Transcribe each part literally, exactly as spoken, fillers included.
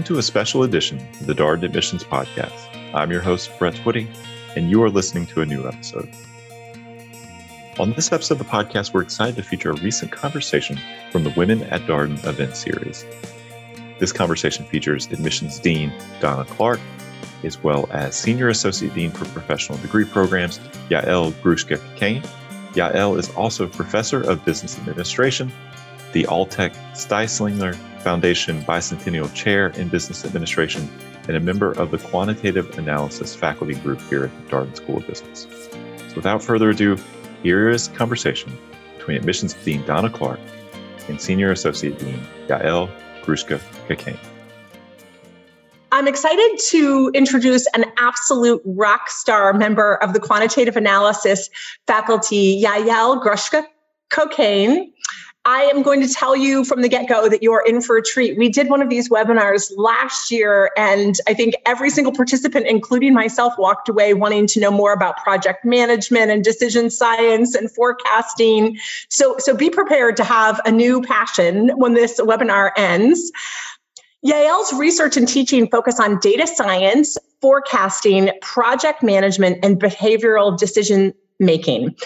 Welcome to a special edition of the Darden Admissions Podcast. I'm your host, Brett Woody, and you are listening to a new episode. On this episode of the podcast, we're excited to feature a recent conversation from the Women at Darden event series. This conversation features Admissions Dean Dawna Clarke, as well as Senior Associate Dean for Professional Degree Programs, Yael Grushka-Cockayne. Yael is also Professor of Business Administration, the Alltech Steislinger Foundation Bicentennial Chair in Business Administration, and a member of the Quantitative Analysis faculty group here at the Darden School of Business. So without further ado, here is a conversation between Admissions Dean Dawna Clarke and Senior Associate Dean Yael Grushka-Cockayne. I'm excited to introduce an absolute rock star member of the Quantitative Analysis faculty, Yael Grushka-Cockayne. I am going to tell you from the get-go that you are in for a treat. We did one of these webinars last year, and I think every single participant, including myself, walked away wanting to know more about project management and decision science and forecasting. So, so be prepared to have a new passion when this webinar ends. Yael's research and teaching focus on data science, forecasting, project management, and behavioral decision-making.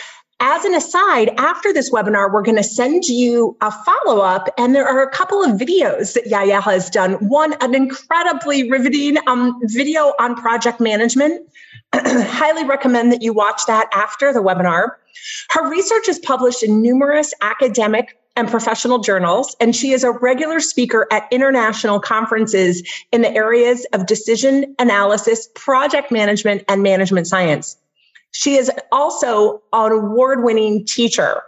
As an aside, after this webinar, we're going to send you a follow-up, and there are a couple of videos that Yael has done. One, an incredibly riveting um, video on project management. Highly recommend that you watch that after the webinar. Her research is published in numerous academic and professional journals, and she is a regular speaker at international conferences in the areas of decision analysis, project management, and management science. She is also an award-winning teacher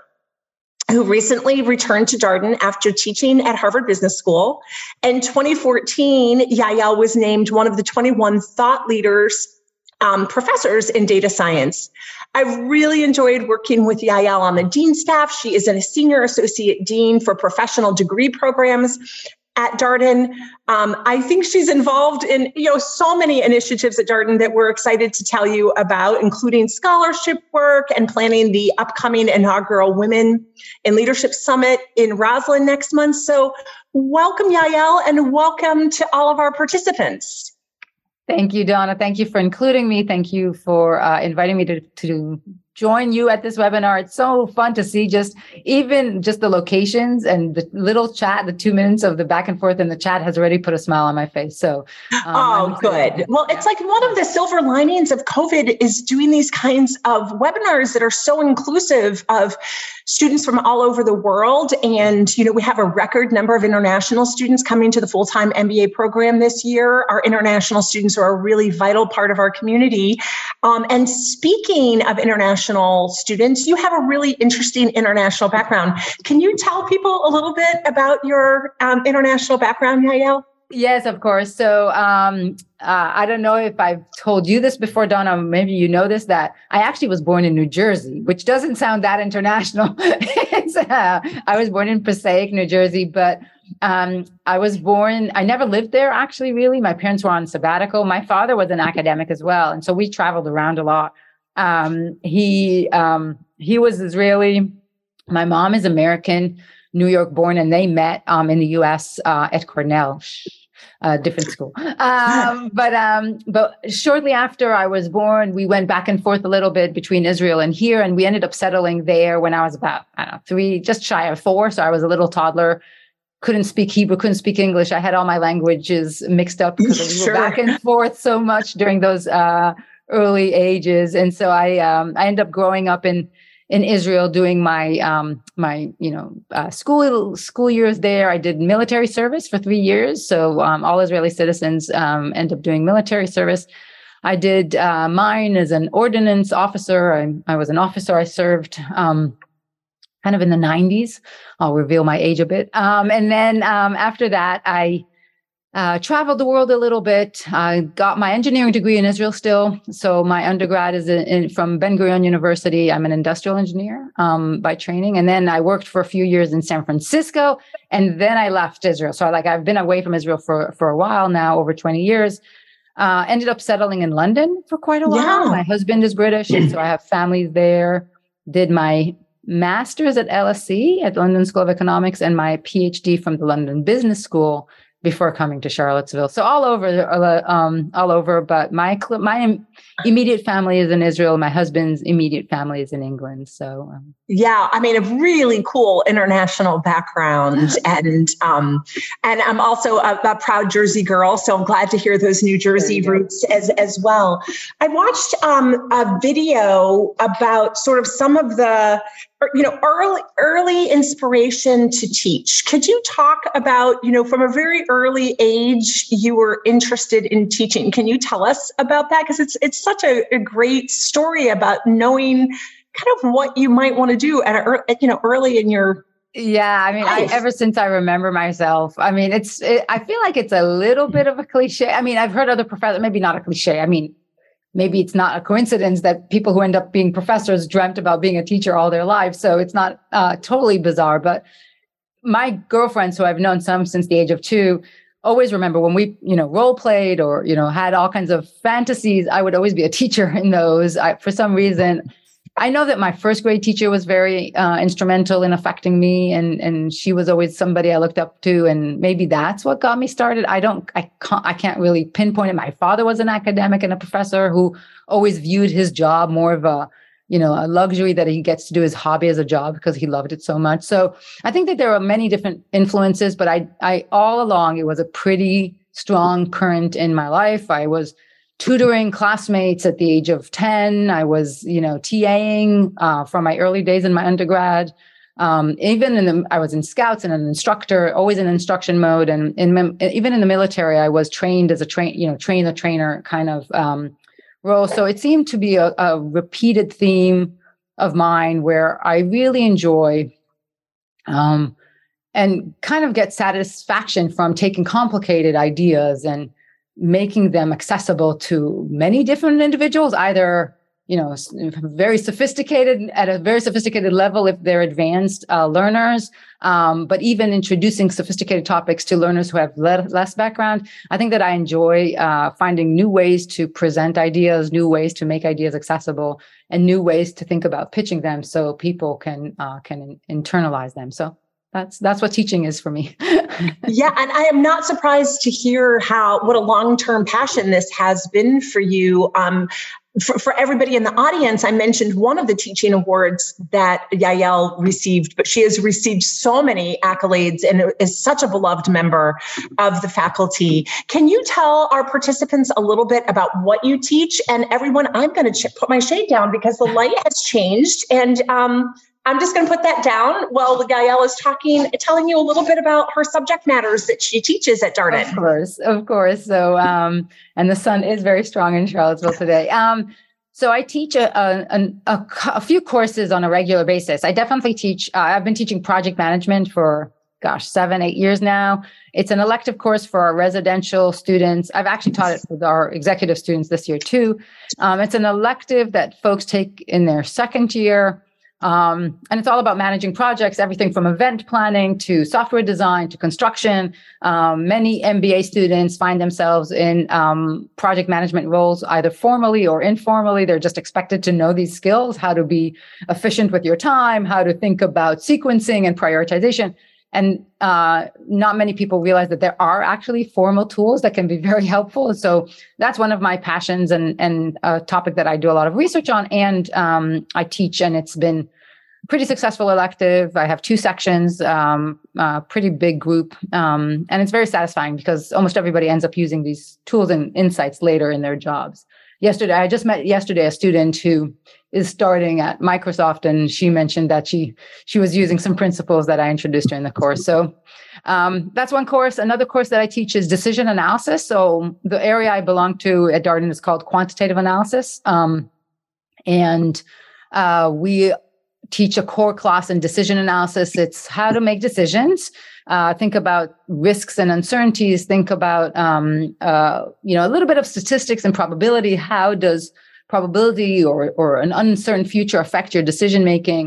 who recently returned to Darden after teaching at Harvard Business School. In twenty fourteen, Yael was named one of the twenty-one thought leaders, um, professors in data science. I really enjoyed working with Yael on the dean staff. She is a senior associate dean for professional degree programs at Darden. Um, I think she's involved in, you know, so many initiatives at Darden that we're excited to tell you about, including scholarship work and planning the upcoming inaugural Women in Leadership Summit in Roslyn next month. So welcome, Yael, and welcome to all of our participants. Thank you, Dawna. Thank you for including me. Thank you for uh, inviting me to, to join you at this webinar. It's so fun to see just even just the locations and the little chat, the two minutes of the back and forth in the chat has already put a smile on my face. So, um, oh, good. Well, it's like one of the silver linings of COVID is doing these kinds of webinars that are so inclusive of students from all over the world. And, you know, we have a record number of international students coming to the full-time M B A program this year. Our international students are a really vital part of our community. Um, and speaking of international students, you have a really interesting international background. Can you tell people a little bit about your um, international background, Yael? Yes, of course. So um, uh, I don't know if I've told you this before, Dawna, maybe you know this, that I actually was born in New Jersey, which doesn't sound that international. it's, uh, I was born in Passaic, New Jersey, but um, I was born, I never lived there actually, really. My parents were on sabbatical. My father was an academic as well. And so we traveled around a lot. Um, he, um, he was Israeli. My mom is American, New York born, and they met um, in the U S uh, at Cornell, uh, different school. Um, but um, but shortly after I was born, we went back and forth a little bit between Israel and here, and we ended up settling there when I was about, I don't know, three, just shy of four. So I was a little toddler, couldn't speak Hebrew, couldn't speak English. I had all my languages mixed up because sure. we were back and forth so much during those uh, early ages. And so I um, I ended up growing up in in Israel doing my, um, my, you know, uh, school, school years there. I did military service for three years. So, um, all Israeli citizens, um, end up doing military service. I did, uh, mine as an ordnance officer. I, I was an officer. I served, um, kind of in the nineties. I'll reveal my age a bit. Um, and then, um, after that, I, Uh, traveled the world a little bit. I got my engineering degree in Israel still. So my undergrad is in, in, from Ben-Gurion University. I'm an industrial engineer um, by training. And then I worked for a few years in San Francisco. And then I left Israel. So like I've been away from Israel for, for a while now, over twenty years. Uh, ended up settling in London for quite a while. Yeah. My husband is British. And so I have family there. Did my master's at L S E, at London School of Economics, and my PhD from the London Business School before coming to Charlottesville. So all over, um, all over. But my cl- my immediate family is in Israel. My husband's immediate family is in England. So um. yeah, I mean, a really cool international background, and um, and I'm also a, a proud Jersey girl. So I'm glad to hear those New Jersey roots as as well. I watched um, a video about sort of some of the, you know, early early inspiration to teach. Could you talk about, you know, from a very early age you were interested in teaching? Can you tell us about that? Because it's it's such a, a great story about knowing kind of what you might want to do at, a, at you know early in your. Yeah, I mean, I, ever since I remember myself, I mean, it's. It, I feel like it's a little bit of a cliche. I mean, I've heard other professors, maybe not a cliche. I mean. Maybe it's not a coincidence that people who end up being professors dreamt about being a teacher all their lives. So it's not uh, totally bizarre. But my girlfriends, who I've known some since the age of two, always remember when we, you know, role played or, you know, had all kinds of fantasies, I would always be a teacher in those. I, for some reason, I know that my first grade teacher was very uh, instrumental in affecting me. And, and she was always somebody I looked up to. And maybe that's what got me started. I don't, I can't, I can't really pinpoint it. My father was an academic and a professor who always viewed his job more of a, you know, a luxury that he gets to do his hobby as a job because he loved it so much. So I think that there are many different influences, but I, I, all along, it was a pretty strong current in my life. I was tutoring classmates at the age of ten. I was, you know, TAing uh, from my early days in my undergrad. Um, even in the, I was in scouts and an instructor, always in instruction mode. And in, even in the military, I was trained as a train, you know, train the trainer kind of um, role. So it seemed to be a, a repeated theme of mine where I really enjoy um, and kind of get satisfaction from taking complicated ideas and making them accessible to many different individuals, either, you know, very sophisticated at a very sophisticated level if they're advanced uh, learners, um, but even introducing sophisticated topics to learners who have le- less background. I think that I enjoy uh, finding new ways to present ideas, new ways to make ideas accessible, and new ways to think about pitching them so people can uh, can in- internalize them. So That's that's what teaching is for me. Yeah, and I am not surprised to hear how what a long-term passion this has been for you. Um, For, for everybody in the audience, I mentioned one of the teaching awards that Yael received, but she has received so many accolades and is such a beloved member of the faculty. Can you tell our participants a little bit about what you teach? And everyone, I'm going to ch- put my shade down because the light has changed. And um, I'm just going to put that down while Yael is talking, telling you a little bit about her subject matters that she teaches at Darden. Of course, of course. So, um, and the sun is very strong in Charlottesville today. Um, so I teach a, a, a, a few courses on a regular basis. I definitely teach, uh, I've been teaching project management for, gosh, seven, eight years now. It's an elective course for our residential students. I've actually taught it with our executive students this year too. Um, it's an elective that folks take in their second year. Um, and it's all about managing projects, everything from event planning to software design to construction. Um, many M B A students find themselves in um, project management roles, either formally or informally. They're just expected to know these skills, how to be efficient with your time, how to think about sequencing and prioritization. And uh, not many people realize that there are actually formal tools that can be very helpful. So that's one of my passions and, and a topic that I do a lot of research on. And um, I teach, and it's been a pretty successful elective. I have two sections, um, a pretty big group. Um, and it's very satisfying because almost everybody ends up using these tools and insights later in their jobs. Yesterday, I just met yesterday a student who is starting at Microsoft, and she mentioned that she she was using some principles that I introduced her in the course. So um, that's one course. Another course that I teach is decision analysis. So the area I belong to at Darden is called Quantitative Analysis, um, and uh, we teach a core class in decision analysis. It's how to make decisions. Uh, think about risks and uncertainties. Think about, um, uh, you know, a little bit of statistics and probability. How does probability or or an uncertain future affect your decision making?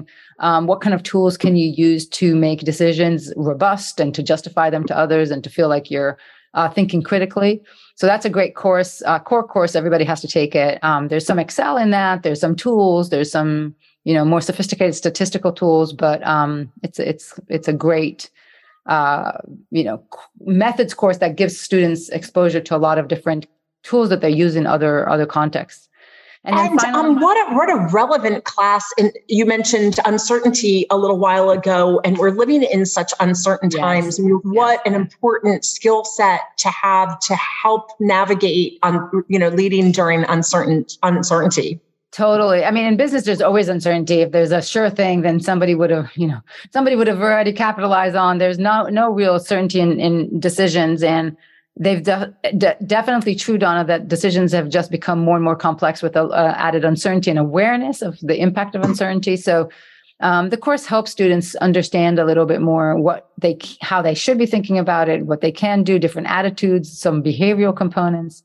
Um, what kind of tools can you use to make decisions robust and to justify them to others and to feel like you're uh, thinking critically? So that's a great course, uh, core course. Everybody has to take it. Um, there's some Excel in that. There's some tools. There's some, you know, more sophisticated statistical tools. But um, it's it's it's a great uh, you know, methods course that gives students exposure to a lot of different tools that they use in other other contexts. And, and finally, um, what a, what a relevant class. And you mentioned uncertainty a little while ago, and we're living in such uncertain yes, times. I mean, what yes. an important skill set to have to help navigate on, you know, leading during uncertain uncertainty. Totally. I mean, in business, there's always uncertainty. If there's a sure thing, then somebody would have, you know, somebody would have already capitalized on. There's no no real certainty in, in decisions. And They've de- de- definitely true, Dawna, that decisions have just become more and more complex with uh, added uncertainty and awareness of the impact of uncertainty. So um, the course helps students understand a little bit more what they, how they should be thinking about it, what they can do, different attitudes, some behavioral components.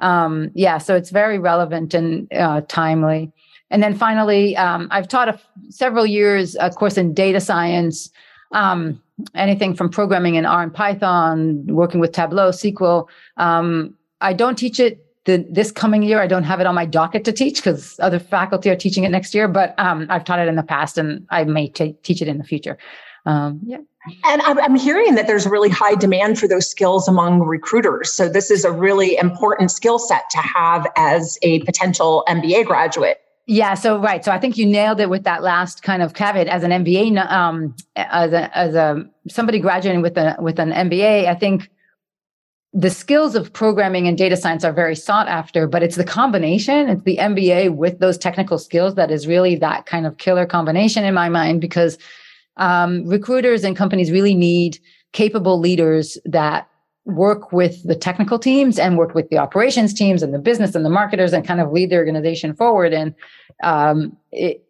Um, yeah, so it's very relevant and uh, timely. And then finally, um, I've taught a f- several years a course in data science. Um, anything from programming in R and Python, working with Tableau, S Q L. Um, I don't teach it the, this coming year. I don't have it on my docket to teach because other faculty are teaching it next year, but um, I've taught it in the past and I may t- teach it in the future. Um, yeah. And I'm, I'm hearing that there's really high demand for those skills among recruiters. So this is a really important skill set to have as a potential M B A graduate. Yeah, so right. So I think you nailed it with that last kind of caveat. As an M B A, um, as a, as a somebody graduating with a with an M B A, I think the skills of programming and data science are very sought after. But it's the combination, it's the M B A with those technical skills that is really that kind of killer combination in my mind. Because um, recruiters and companies really need capable leaders that work with the technical teams and work with the operations teams and the business and the marketers and kind of lead the organization forward. And, um, it,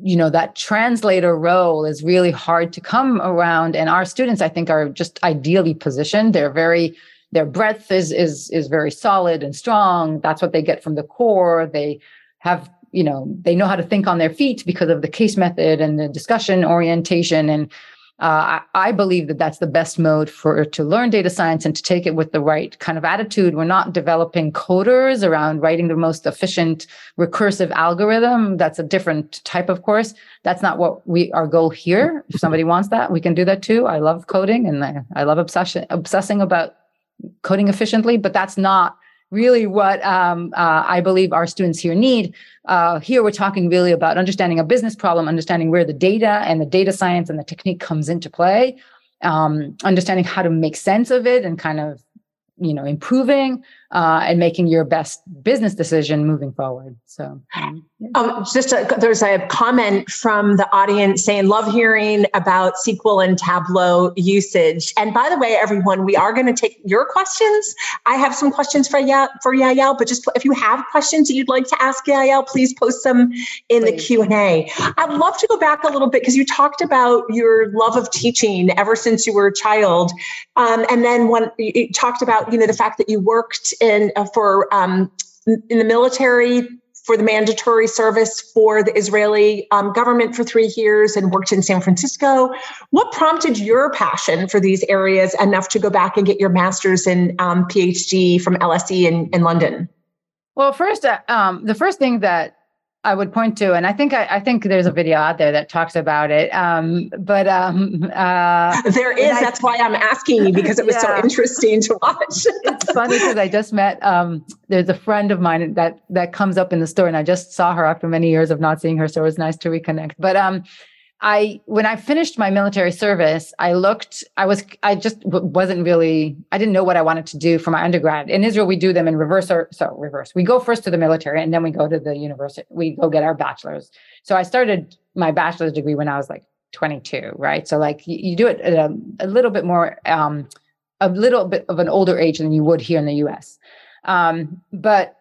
you know, that translator role is really hard to come around. And our students, I think, are just ideally positioned. They're very, their breadth is, is, is very solid and strong. That's what they get from the core. They have, you know, they know how to think on their feet because of the case method and the discussion orientation. And, Uh, I, I believe that that's the best mode for to learn data science and to take it with the right kind of attitude. We're not developing coders around writing the most efficient recursive algorithm. That's a different type of course. That's not what we our goal here. If somebody wants that, we can do that too. I love coding and I, I love obsession, obsessing about coding efficiently, but that's not really what um, uh, I believe our students here need. Uh, here, we're talking really about understanding a business problem, understanding where the data and the data science and the technique comes into play, um, understanding how to make sense of it and kind of, you know, improving uh, and making your best business decision moving forward. So, um, yeah. um, just a, there's a comment from the audience saying, love hearing about S Q L and Tableau usage. And by the way, everyone, we are going to take your questions. I have some questions for Yael, for Yael, but just if you have questions that you'd like to ask Yael, please post them in please. the Q and A. I'd love to go back a little bit because you talked about your love of teaching ever since you were a child. Um, and then when you talked about you know, the fact that you worked in uh, for um, in the military for the mandatory service for the Israeli um, government for three years and worked in San Francisco. What prompted your passion for these areas enough to go back and get your master's and um, PhD from L S E in, in London? Well, first, uh, um, the first thing that I would point to, and I think I, I think there's a video out there that talks about it. Um, but um, uh, there is. I, that's why I'm asking you because it was yeah. so interesting to watch. It's funny because I just met. Um, there's a friend of mine that that comes up in the store, and I just saw her after many years of not seeing her. So it was nice to reconnect. But um, I when I finished my military service, I looked. I was. I just w- wasn't really. I didn't know what I wanted to do for my undergrad. In Israel, we do them in reverse. Or, so reverse. We go first to the military, and then we go to the university. We go get our bachelor's. So I started my bachelor's degree when I was like twenty-two, right? So like you, you do it at a, a little bit more, um, a little bit of an older age than you would here in the U S. Um, but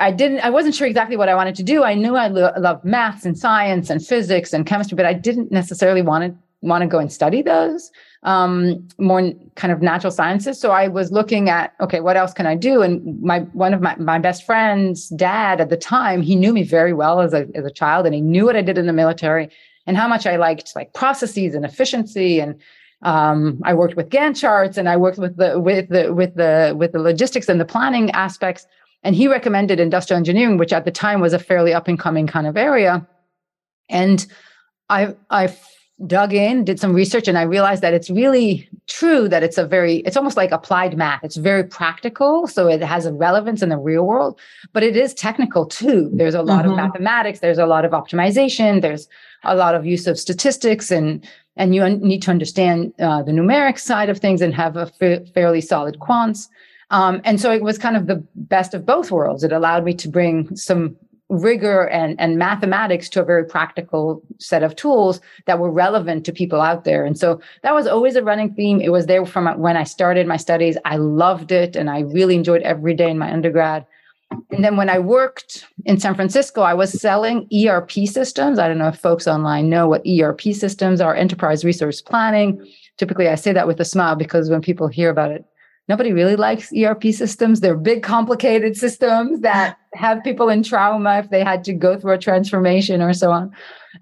I didn't, I wasn't sure exactly what I wanted to do. I knew I lo- loved maths and science and physics and chemistry, but I didn't necessarily want to want to go and study those um, more n- kind of natural sciences. So I was looking at, okay, what else can I do? And my, one of my, my best friend's dad at the time, he knew me very well as a, as a child, and he knew what I did in the military and how much I liked like processes and efficiency. And um, I worked with Gantt charts and I worked with the, with the, with the, with the logistics and the planning aspects. And he recommended industrial engineering, which at the time was a fairly up and coming kind of area. And I, I dug in, did some research, and I realized that it's really true that it's a very, it's almost like applied math. It's very practical. So it has a relevance in the real world, but it is technical too. There's a lot mm-hmm. of mathematics. There's a lot of optimization. There's a lot of use of statistics, and and you need to understand uh, the numeric side of things and have a fa- fairly solid quants. Um, and so it was kind of the best of both worlds. It allowed me to bring some rigor and, and mathematics to a very practical set of tools that were relevant to people out there. And so that was always a running theme. It was there from when I started my studies. I loved it, and I really enjoyed every day in my undergrad. And then when I worked in San Francisco, I was selling E R P systems. I don't know if folks online know what E R P systems are, enterprise resource planning. Typically, I say that with a smile because when people hear about it, nobody really likes E R P systems. They're big, complicated systems that have people in trauma if they had to go through a transformation or so on.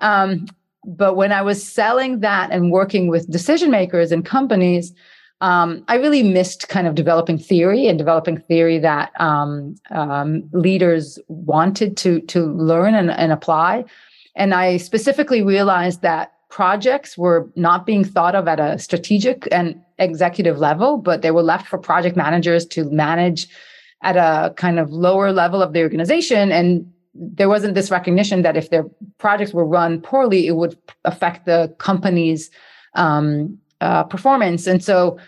Um, but when I was selling that and working with decision makers and companies, um, I really missed kind of developing theory and developing theory that um, um, leaders wanted to, to learn and, and apply. And I specifically realized that projects were not being thought of at a strategic and executive level, but they were left for project managers to manage at a kind of lower level of the organization. And there wasn't this recognition that if their projects were run poorly, it would affect the company's um, uh, performance. And so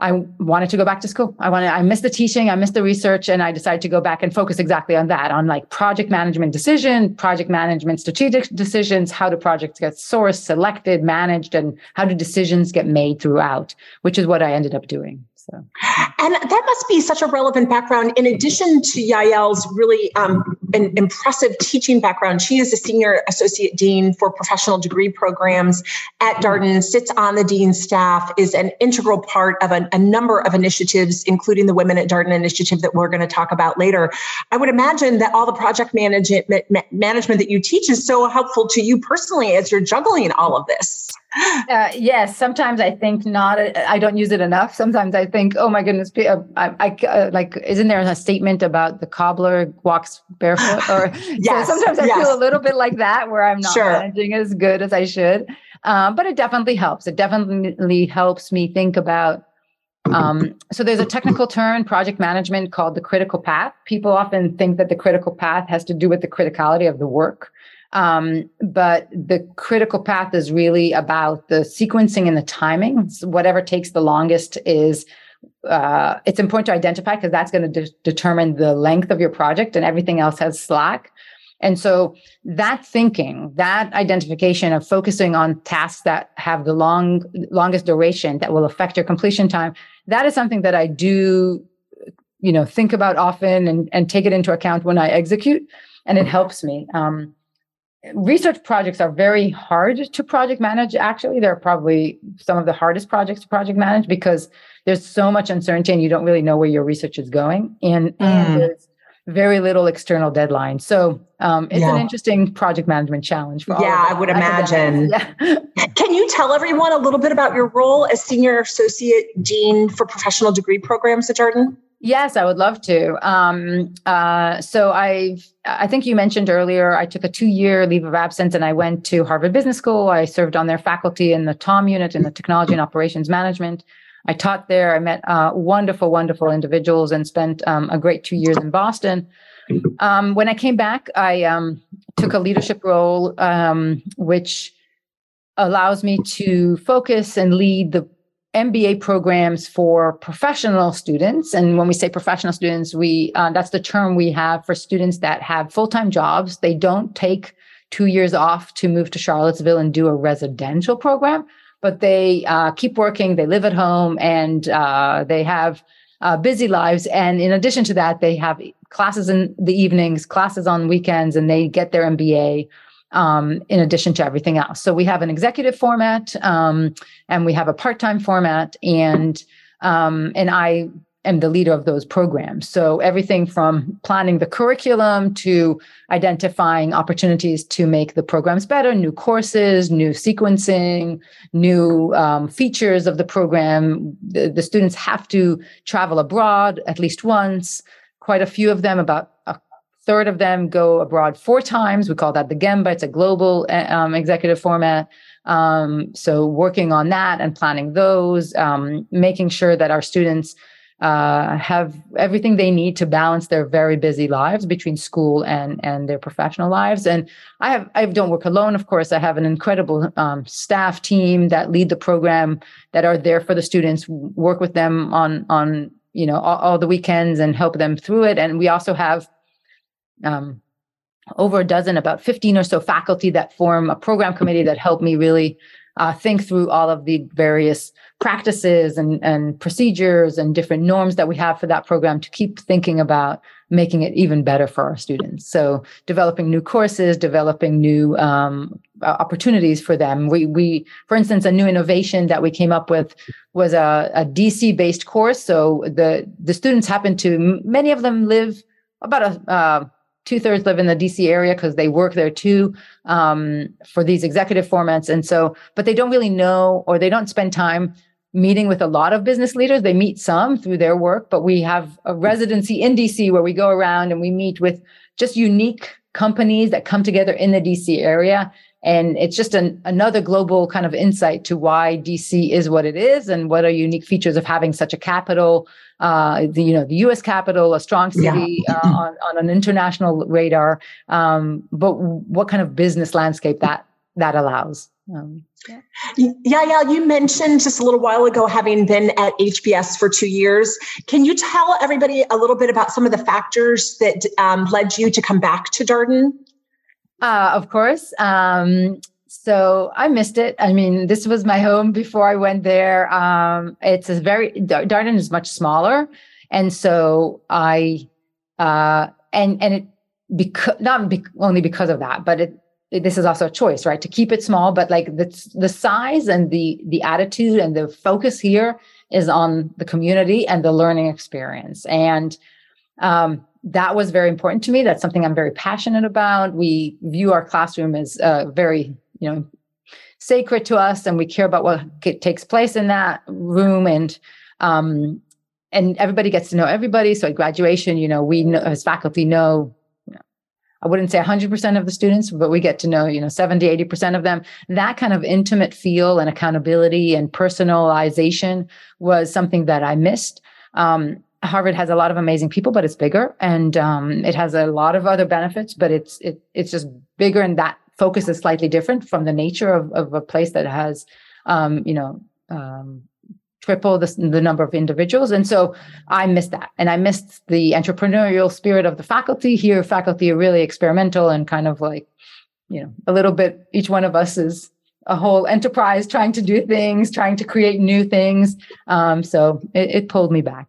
I wanted to go back to school. I wanted, I missed the teaching, I missed the research, and I decided to go back and focus exactly on that, on like project management decision, project management strategic decisions, how do projects get sourced, selected, managed, and how do decisions get made throughout, which is what I ended up doing. So, and that must be such a relevant background. In addition to Yael's really um, an impressive teaching background, she is a senior associate dean for professional degree programs at Darden, sits on the dean's staff, is an integral part of a, a number of initiatives, including the Women at Darden initiative that we're going to talk about later. I would imagine that all the project management ma- management that you teach is so helpful to you personally as you're juggling all of this. Uh, yes, sometimes I think not. I don't use it enough. Sometimes I think, oh my goodness, I, I, uh, like, isn't there a statement about the cobbler walks barefoot? Or yes, so sometimes I yes. feel a little bit like that, where I'm not sure. managing as good as I should. Um, but it definitely helps. It definitely helps me think about. Um, so there's a technical term in project management called the critical path. People often think that the critical path has to do with the criticality of the work. Um, but the critical path is really about the sequencing and the timing. So whatever takes the longest is, uh, it's important to identify because that's going to de- determine the length of your project, and everything else has slack. And so that thinking, that identification of focusing on tasks that have the long, longest duration that will affect your completion time, that is something that I do, you know, think about often and, and take it into account when I execute, and it helps me. Um, Research projects are very hard to project manage. Actually, they're probably some of the hardest projects to project manage because there's so much uncertainty and you don't really know where your research is going. And, mm. and there's very little external deadline. So um, it's yeah. an interesting project management challenge for all Yeah, of I would imagine. Yeah. Can you tell everyone a little bit about your role as Senior Associate Dean for Professional Degree Programs at Darden? Yes, I would love to. Um, uh, so I I think you mentioned earlier, I took a two-year leave of absence and I went to Harvard Business School. I served on their faculty in the T O M unit in the Technology and Operations Management. I taught there. I met uh, wonderful, wonderful individuals and spent um, a great two years in Boston. Um, when I came back, I um, took a leadership role, um, which allows me to focus and lead the M B A programs for professional students. And when we say professional students, we uh, that's the term we have for students that have full-time jobs. They don't take two years off to move to Charlottesville and do a residential program, but they uh, keep working, they live at home, and uh, they have uh, busy lives. And in addition to that, they have classes in the evenings, classes on weekends, and they get their M B A Um, in addition to everything else. So we have an executive format um, and we have a part-time format, and um, and I am the leader of those programs. So everything from planning the curriculum to identifying opportunities to make the programs better, new courses, new sequencing, new um, features of the program. The, the students have to travel abroad at least once, quite a few of them, about third of them go abroad four times. We call that the GEMBA. It's a global um, executive format. Um, so working on that and planning those, um, making sure that our students uh, have everything they need to balance their very busy lives between school and, and their professional lives. And I have, I don't work alone. Of course, I have an incredible um, staff team that lead the program, that are there for the students, work with them on, on, you know, all, all the weekends and help them through it. And we also have, um, over a dozen, about fifteen or so faculty that form a program committee that help me really uh, think through all of the various practices and, and procedures and different norms that we have for that program to keep thinking about making it even better for our students. So developing new courses, developing new um, opportunities for them. We, we, for instance, a new innovation that we came up with was a, a D C-based course. So the, the students happen to, many of them live about a... Uh, two-thirds live in the D C area because they work there too um, for these executive formats. And so, but they don't really know, or they don't spend time meeting with a lot of business leaders. They meet some through their work, but we have a residency in D C where we go around and we meet with just unique companies that come together in the D C area. And it's just an, another global kind of insight to why D C is what it is and what are unique features of having such a capital, uh, the, you know, the U S capital, a strong city yeah. uh, on, on an international radar, um, but what kind of business landscape that that allows. Um, yeah. yeah, yeah. You mentioned just a little while ago having been at H B S for two years. Can you tell everybody a little bit about some of the factors that um, led you to come back to Darden? Uh, of course. Um, so I missed it. I mean, this was my home before I went there. Um, it's a very, Darden is much smaller. And so I, uh, and, and it, because not be- only because of that, but it, it, this is also a choice, right? To keep it small, but like the, the size and the, the attitude and the focus here is on the community and the learning experience. And, um, that was very important to me. That's something I'm very passionate about. We view our classroom as uh, very, you know, sacred to us, and we care about what takes place in that room. And um, and everybody gets to know everybody. So at graduation, you know, we know, as faculty know, you know, I wouldn't say one hundred percent of the students, but we get to know, you know, seventy, eighty percent of them. That kind of intimate feel and accountability and personalization was something that I missed. Um, Harvard has a lot of amazing people, but it's bigger, and um, it has a lot of other benefits, but it's it, it's just bigger, and that focus is slightly different from the nature of, of a place that has, um, you know, um, triple the, the number of individuals. And so I missed that, and I missed the entrepreneurial spirit of the faculty here. Faculty are really experimental and kind of like, you know, a little bit, each one of us is a whole enterprise trying to do things, trying to create new things. Um, so it, it pulled me back.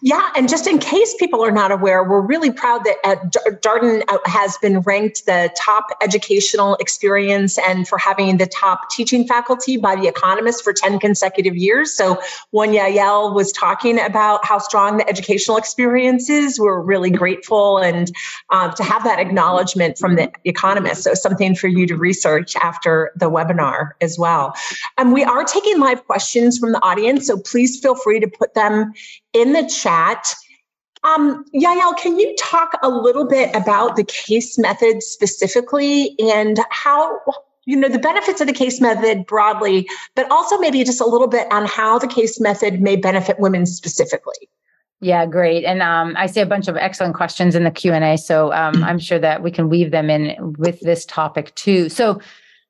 Yeah. And just in case people are not aware, we're really proud that at Darden has been ranked the top educational experience and for having the top teaching faculty by The Economist for ten consecutive years. So when Yael was talking about how strong the educational experience is, we're really grateful and uh, to have that acknowledgement from The Economist. So something for you to research after the webinar as well. And we are taking live questions from the audience, so please feel free to put them in the chat. Um, Yael, can you talk a little bit about the case method specifically and how, you know, the benefits of the case method broadly, but also maybe just a little bit on how the case method may benefit women specifically? Yeah, great. And um, I see a bunch of excellent questions in the Q and A, so um, I'm sure that we can weave them in with this topic too. So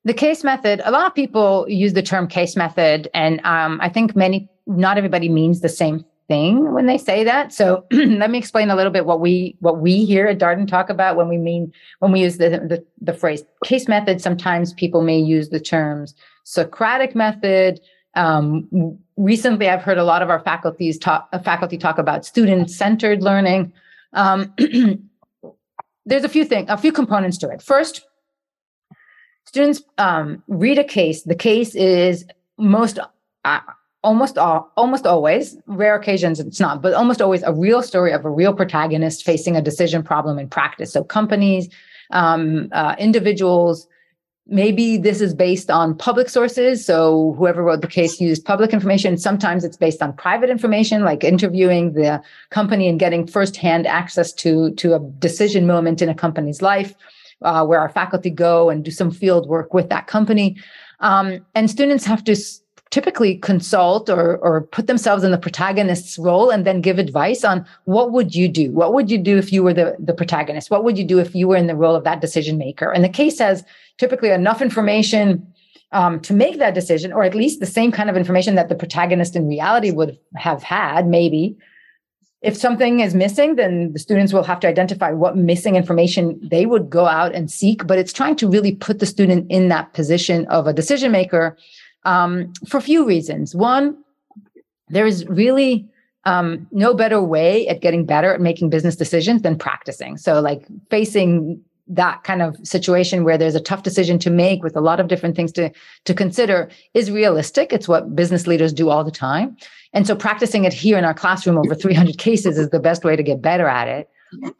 the case method, a lot of people use the term case method, and um, I think many, not everybody means the same thing when they say that. So let me explain a little bit what we what we here at Darden talk about when we mean when we use the, the the phrase case method. Sometimes people may use the terms Socratic method. Um, recently, I've heard a lot of our faculties talk faculty talk about student-centered learning. Um, there's a few things, a few components to it. First, students um, read a case. The case is most. Uh, Almost all, almost always, rare occasions it's not, but almost always a real story of a real protagonist facing a decision problem in practice. So companies, um, uh, individuals, maybe this is based on public sources. So whoever wrote the case used public information. Sometimes it's based on private information, like interviewing the company and getting firsthand access to, to a decision moment in a company's life, uh, where our faculty go and do some field work with that company. Um, and students have to s- typically consult or, or put themselves in the protagonist's role and then give advice on what would you do? What would you do if you were the, the protagonist? What would you do if you were in the role of that decision maker? And the case has typically enough information um, to make that decision, or at least the same kind of information that the protagonist in reality would have had, maybe. If something is missing, then the students will have to identify what missing information they would go out and seek, but it's trying to really put the student in that position of a decision maker um, for a few reasons. One, there is really um, no better way at getting better at making business decisions than practicing. So like facing that kind of situation where there's a tough decision to make with a lot of different things to, to consider is realistic. It's what business leaders do all the time. And so practicing it here in our classroom over three hundred cases is the best way to get better at it.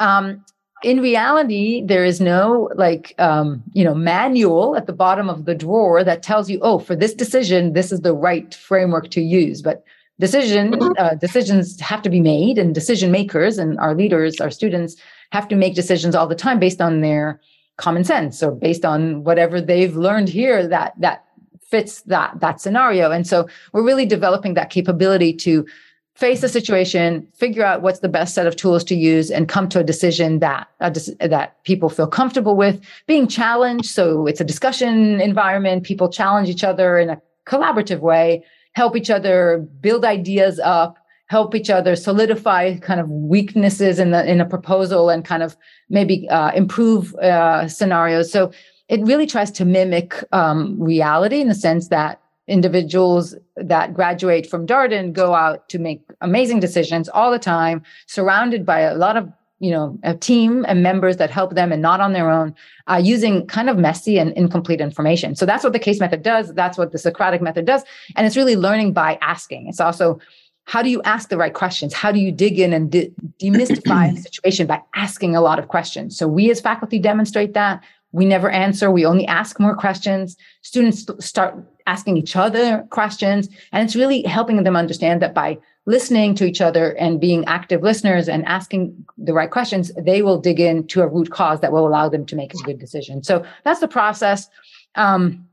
Um, in reality, there is no like, um, you know, manual at the bottom of the drawer that tells you, oh, for this decision, this is the right framework to use. But decision uh, decisions have to be made, and decision makers and our leaders, our students, have to make decisions all the time based on their common sense or based on whatever they've learned here that that fits that that scenario. And so we're really developing that capability to face a situation, figure out what's the best set of tools to use, and come to a decision that a de- that people feel comfortable with, being challenged. So it's a discussion environment. People challenge each other in a collaborative way, help each other build ideas up, help each other solidify kind of weaknesses in the in a proposal, and kind of maybe uh, improve uh, scenarios. So it really tries to mimic um, reality in the sense that individuals that graduate from Darden go out to make amazing decisions all the time, surrounded by a lot of, you know, a team and members that help them and not on their own, uh, using kind of messy and incomplete information. So that's what the case method does. That's what the Socratic method does. And it's really learning by asking. It's also, how do you ask the right questions? How do you dig in and de- demystify the situation by asking a lot of questions? So we as faculty demonstrate that. We never answer. We only ask more questions. Students st- start asking each other questions. And it's really helping them understand that by listening to each other and being active listeners and asking the right questions, they will dig into a root cause that will allow them to make a good decision. So that's the process. Um,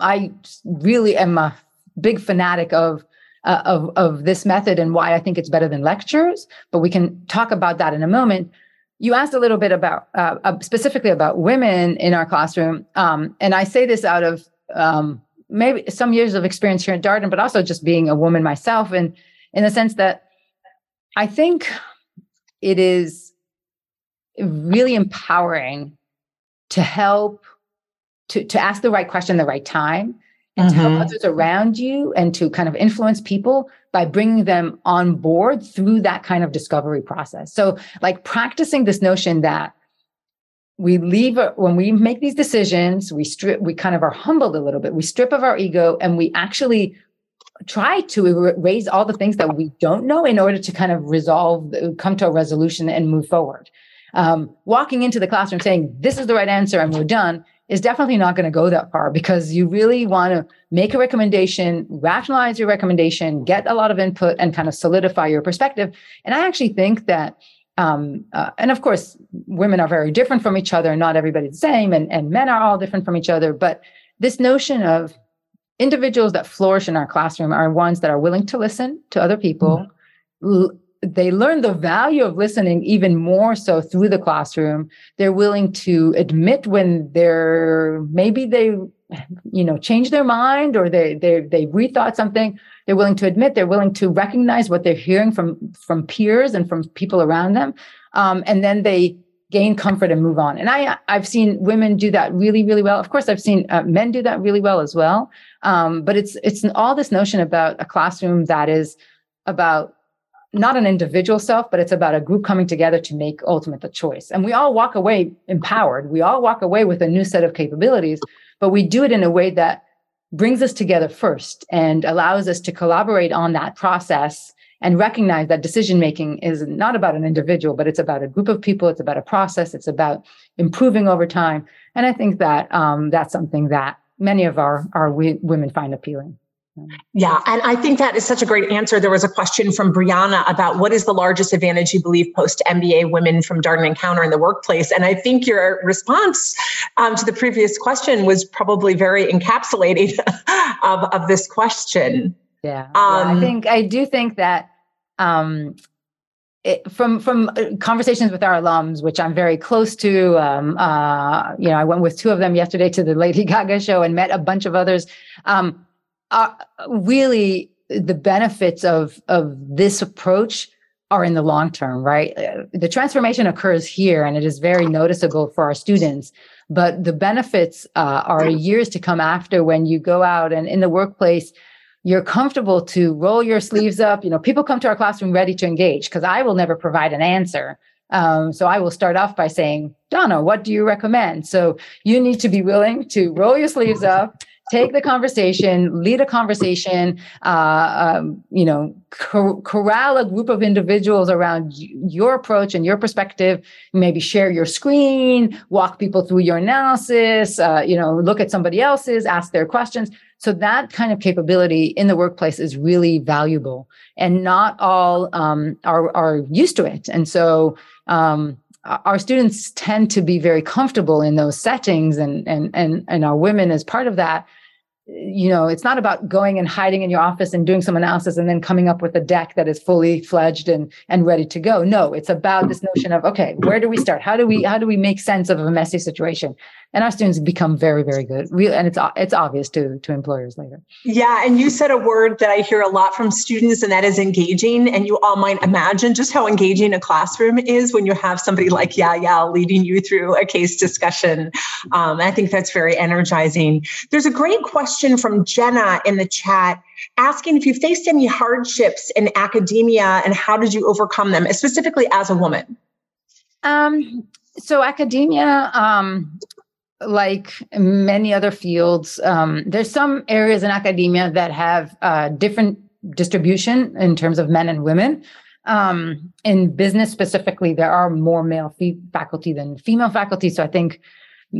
I really am a big fanatic of Uh, of, of this method and why I think it's better than lectures, but we can talk about that in a moment. You asked a little bit about, uh, uh, specifically about women in our classroom. Um, and I say this out of um, maybe some years of experience here at Darden, but also just being a woman myself. And in the sense that I think it is really empowering to help, to, to ask the right question at the right time, and mm-hmm. to help others around you and to kind of influence people by bringing them on board through that kind of discovery process. So like practicing this notion that we leave, when we make these decisions, we strip, we kind of are humbled a little bit. We strip of our ego and we actually try to raise all the things that we don't know in order to kind of resolve, come to a resolution and move forward. Um, walking into the classroom saying, this is the right answer and we're done, is definitely not going to go that far, because you really want to make a recommendation, rationalize your recommendation, get a lot of input, and kind of solidify your perspective. And I actually think that, um, uh, and of course, women are very different from each other. Not everybody's the same, and, and men are all different from each other. But this notion of individuals that flourish in our classroom are ones that are willing to listen to other people. Mm-hmm. L- They learn the value of listening even more so through the classroom. They're willing to admit when they're, maybe they, you know, change their mind or they, they, they rethought something. They're willing to admit, they're willing to recognize what they're hearing from, from peers and from people around them. Um, and then they gain comfort and move on. And I, I've seen women do that really, really well. Of course, I've seen uh, men do that really well as well. Um, but it's, it's all this notion about a classroom that is about not an individual self, but it's about a group coming together to make ultimate the choice. And we all walk away empowered. We all walk away with a new set of capabilities, but we do it in a way that brings us together first and allows us to collaborate on that process and recognize that decision-making is not about an individual, but it's about a group of people. It's about a process. It's about improving over time. And I think that um, that's something that many of our, our we, women find appealing. Yeah. And I think that is such a great answer. There was a question from Brianna about what is the largest advantage you believe post-M B A women from Darden encounter in the workplace? And I think your response um, to the previous question was probably very encapsulating of, of this question. Yeah. Um, yeah. I think, I do think that um, it, from, from conversations with our alums, which I'm very close to, um, uh, you know, I went with two of them yesterday to the Lady Gaga show and met a bunch of others. Um, Uh, really, the benefits of, of this approach are in the long term, right? The transformation occurs here, and it is very noticeable for our students. But the benefits uh, are years to come after, when you go out and in the workplace, you're comfortable to roll your sleeves up. You know, people come to our classroom ready to engage, because I will never provide an answer. Um, so I will start off by saying, Dawna, what do you recommend? So you need to be willing to roll your sleeves up, take the conversation, lead a conversation, uh, um, you know, cor- corral a group of individuals around y- your approach and your perspective, maybe share your screen, walk people through your analysis, uh, you know, look at somebody else's, ask their questions. So that kind of capability in the workplace is really valuable, and not all um, are, are used to it. And so um, our students tend to be very comfortable in those settings, and, and, and, and our women as part of that. You know, it's not about going and hiding in your office and doing some analysis and then coming up with a deck that is fully fledged and, and ready to go. No, it's about this notion of, okay, where do we start? How do we, how do we make sense of a messy situation? And our students become very, very good. Real, and it's it's obvious to, to employers later. Yeah. And you said a word that I hear a lot from students, and that is engaging. And you all might imagine just how engaging a classroom is when you have somebody like Yael leading you through a case discussion. Um, I think that's very energizing. There's a great question from Jenna in the chat, asking if you faced any hardships in academia and how did you overcome them, specifically as a woman? Um, so academia, um, like many other fields, um, there's some areas in academia that have uh, different distribution in terms of men and women. Um, in business specifically, there are more male fe- faculty than female faculty. So I think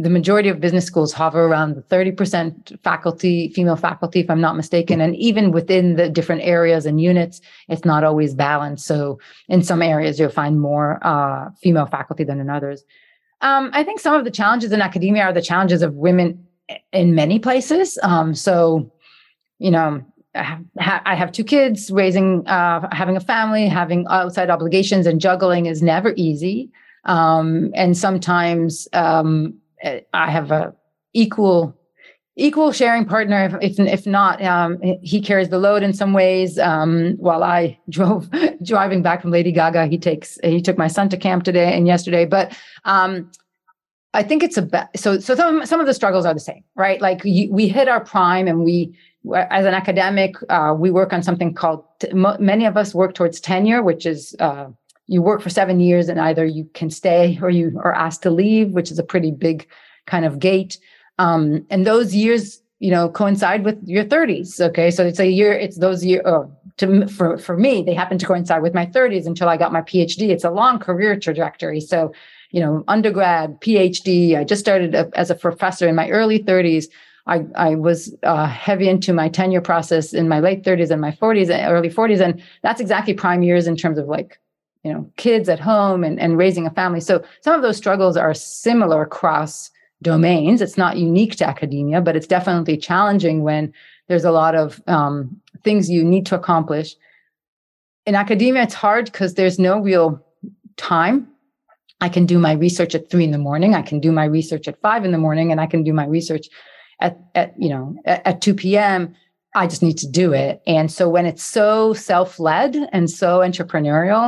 the majority of business schools hover around the thirty percent faculty, female faculty, if I'm not mistaken. And even within the different areas and units, it's not always balanced. So in some areas, you'll find more uh, female faculty than in others. Um, I think some of the challenges in academia are the challenges of women in many places. Um, so, you know, I have, I have two kids, raising, uh, having a family, having outside obligations, and juggling is never easy. Um, and sometimes, um, I have a equal, equal sharing partner. If if, if not, um, he carries the load in some ways. Um, while I drove, driving back from Lady Gaga, he takes he took my son to camp today and yesterday. But um, I think it's a be- so so some some of the struggles are the same, right? Like you, we hit our prime, and we, as an academic, uh, we work on something called. T- m- many of us work towards tenure, which is. Uh, You work for seven years and either you can stay or you are asked to leave, which is a pretty big kind of gate. Um, and those years, you know, coincide with your thirties. Okay. So it's a year, it's those years, oh, to, for, for me, they happen to coincide with my thirties until I got my PhD. It's a long career trajectory. So, you know, undergrad, PhD, I just started a, as a professor in my early thirties. I, I was uh, heavy into my tenure process in my late thirties and my forties, early forties. And that's exactly prime years in terms of like, you know, kids at home and, and raising a family. So some of those struggles are similar across domains. It's not unique to academia, but it's definitely challenging when there's a lot of um, things you need to accomplish. In academia, it's hard because there's no real time. I can do my research at three in the morning. I can do my research at five in the morning, and I can do my research at, at you know, at, at two p.m., I just need to do it. And so when it's so self-led and so entrepreneurial,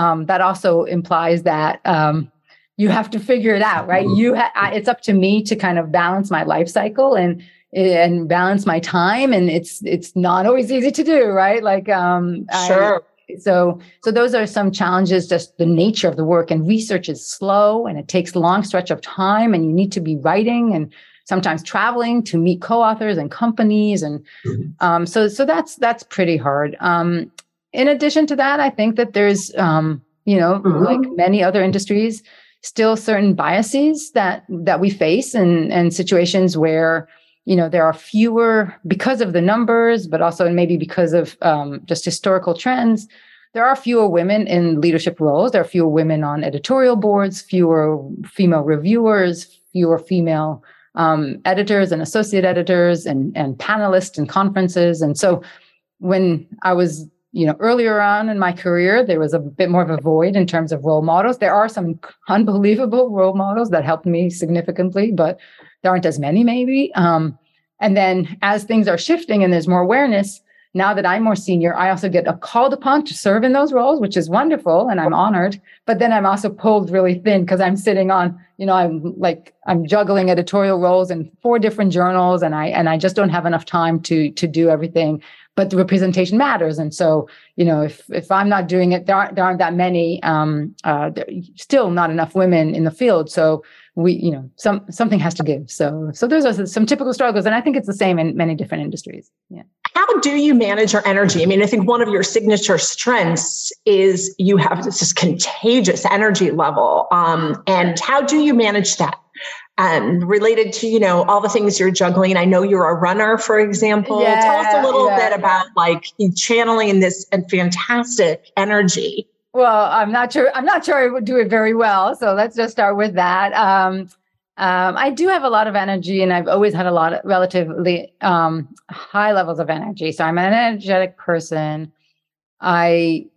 um, that also implies that um, you have to figure it out, right? You, ha- I, it's up to me to kind of balance my life cycle and and balance my time. And it's it's not always easy to do, right? Like, um, sure. I, so so those are some challenges. Just the nature of the work, and research is slow, and it takes long stretch of time, and you need to be writing and sometimes traveling to meet co-authors and companies. And um, so so that's that's pretty hard. Um, in addition to that, I think that there's, um, you know, mm-hmm. like many other industries, still certain biases that that we face and and situations where, you know, there are fewer because of the numbers, but also maybe because of um, just historical trends. There are fewer women in leadership roles. There are fewer women on editorial boards, fewer female reviewers, fewer female um, editors and associate editors and, and panelists and conferences. And so when I was, you know, earlier on in my career, there was a bit more of a void in terms of role models. There are some unbelievable role models that helped me significantly, but there aren't as many maybe. Um, and then as things are shifting and there's more awareness, now that I'm more senior, I also get called upon to serve in those roles, which is wonderful, and I'm honored. But then I'm also pulled really thin because I'm sitting on, you know, I'm like I'm juggling editorial roles in four different journals, and I and I just don't have enough time to to do everything. But the representation matters, and so you know, if if I'm not doing it, there aren't there aren't that many, um, uh, still not enough women in the field. So we, you know, some something has to give. So so those are some typical struggles, and I think it's the same in many different industries. Yeah. How do you manage your energy? I mean, I think one of your signature strengths is you have this, this contagious energy level. Um, and how do you manage that? Um, related to, you know, all the things you're juggling. I know you're a runner, for example. Yeah, Tell us a little yeah. bit about like channeling this fantastic energy. Well, I'm not sure. I'm not sure I would do it very well. So let's just start with that. Um, Um, I do have a lot of energy, and I've always had a lot of relatively um, high levels of energy. So I'm an energetic person. I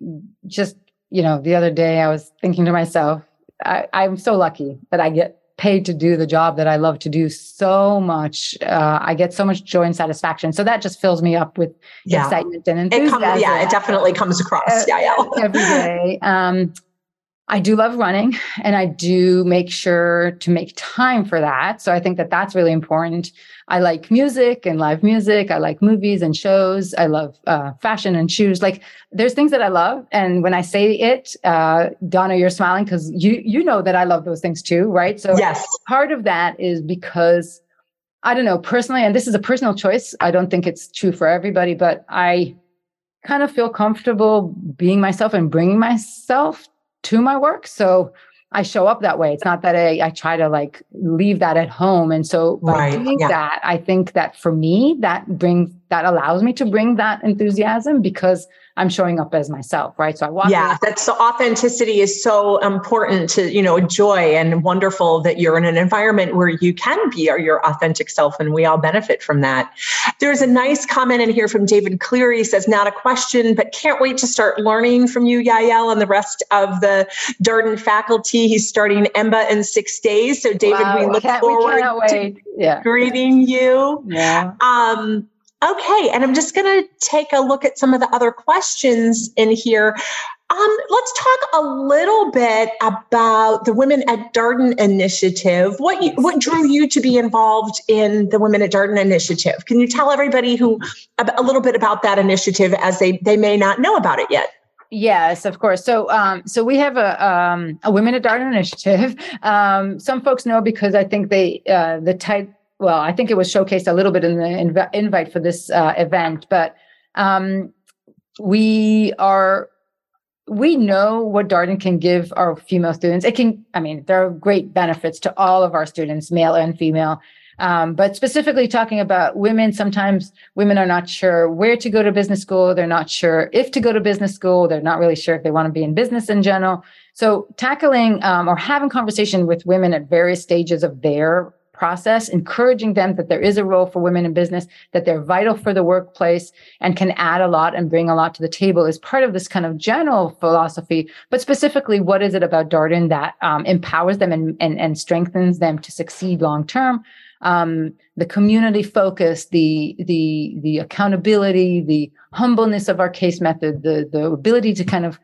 just, you know, the other day I was thinking to myself, I, I'm so lucky that I get paid to do the job that I love to do so much. Uh, I get so much joy and satisfaction. So that just fills me up with yeah. excitement and enthusiasm. It comes, yeah, it definitely comes across. Yeah, yeah. Every day. Um, I do love running, and I do make sure to make time for that. So I think that that's really important. I like music and live music. I like movies and shows. I love uh, fashion and shoes. Like there's things that I love. And when I say it, uh, Dawna, you're smiling because you, you know that I love those things too, right? So yes. Part of that is because, I don't know, personally, and this is a personal choice. I don't think it's true for everybody, but I kind of feel comfortable being myself and bringing myself to my work. So I show up that way. It's not that I, I try to like leave that at home. And so by right. doing yeah. that, I think that for me, that brings, that allows me to bring that enthusiasm because I'm showing up as myself, right? So I walk. Yeah, in. That's the authenticity is so important to, you know, joy and wonderful that you're in an environment where you can be or your authentic self, and we all benefit from that. There's a nice comment in here from David Cleary. He says, not a question, but can't wait to start learning from you, Yael, and the rest of the Darden faculty. He's starting GEMBA in six days. So David, wow, we look forward we to yeah. greeting you. Yeah. Um, Okay, and I'm just going to take a look at some of the other questions in here. Um, let's talk a little bit about the Women at Darden initiative. What you, what drew you to be involved in the Women at Darden initiative? Can you tell everybody who a, a little bit about that initiative as they, they may not know about it yet? Yes, of course. So, um, so we have a um, a Women at Darden initiative. Um, some folks know because I think they uh, the type. Well, I think it was showcased a little bit in the inv- invite for this uh, event, but um, we are, we know what Darden can give our female students. It can, I mean, there are great benefits to all of our students, male and female, um, but specifically talking about women, sometimes women are not sure where to go to business school. They're not sure if to go to business school. They're not really sure if they want to be in business in general. So tackling um, or having conversation with women at various stages of their process, encouraging them that there is a role for women in business, that they're vital for the workplace and can add a lot and bring a lot to the table is part of this kind of general philosophy. But specifically, what is it about Darden that um, empowers them and, and, and strengthens them to succeed long term? Um, the community focus, the the the accountability, the humbleness of our case method, the the ability to kind of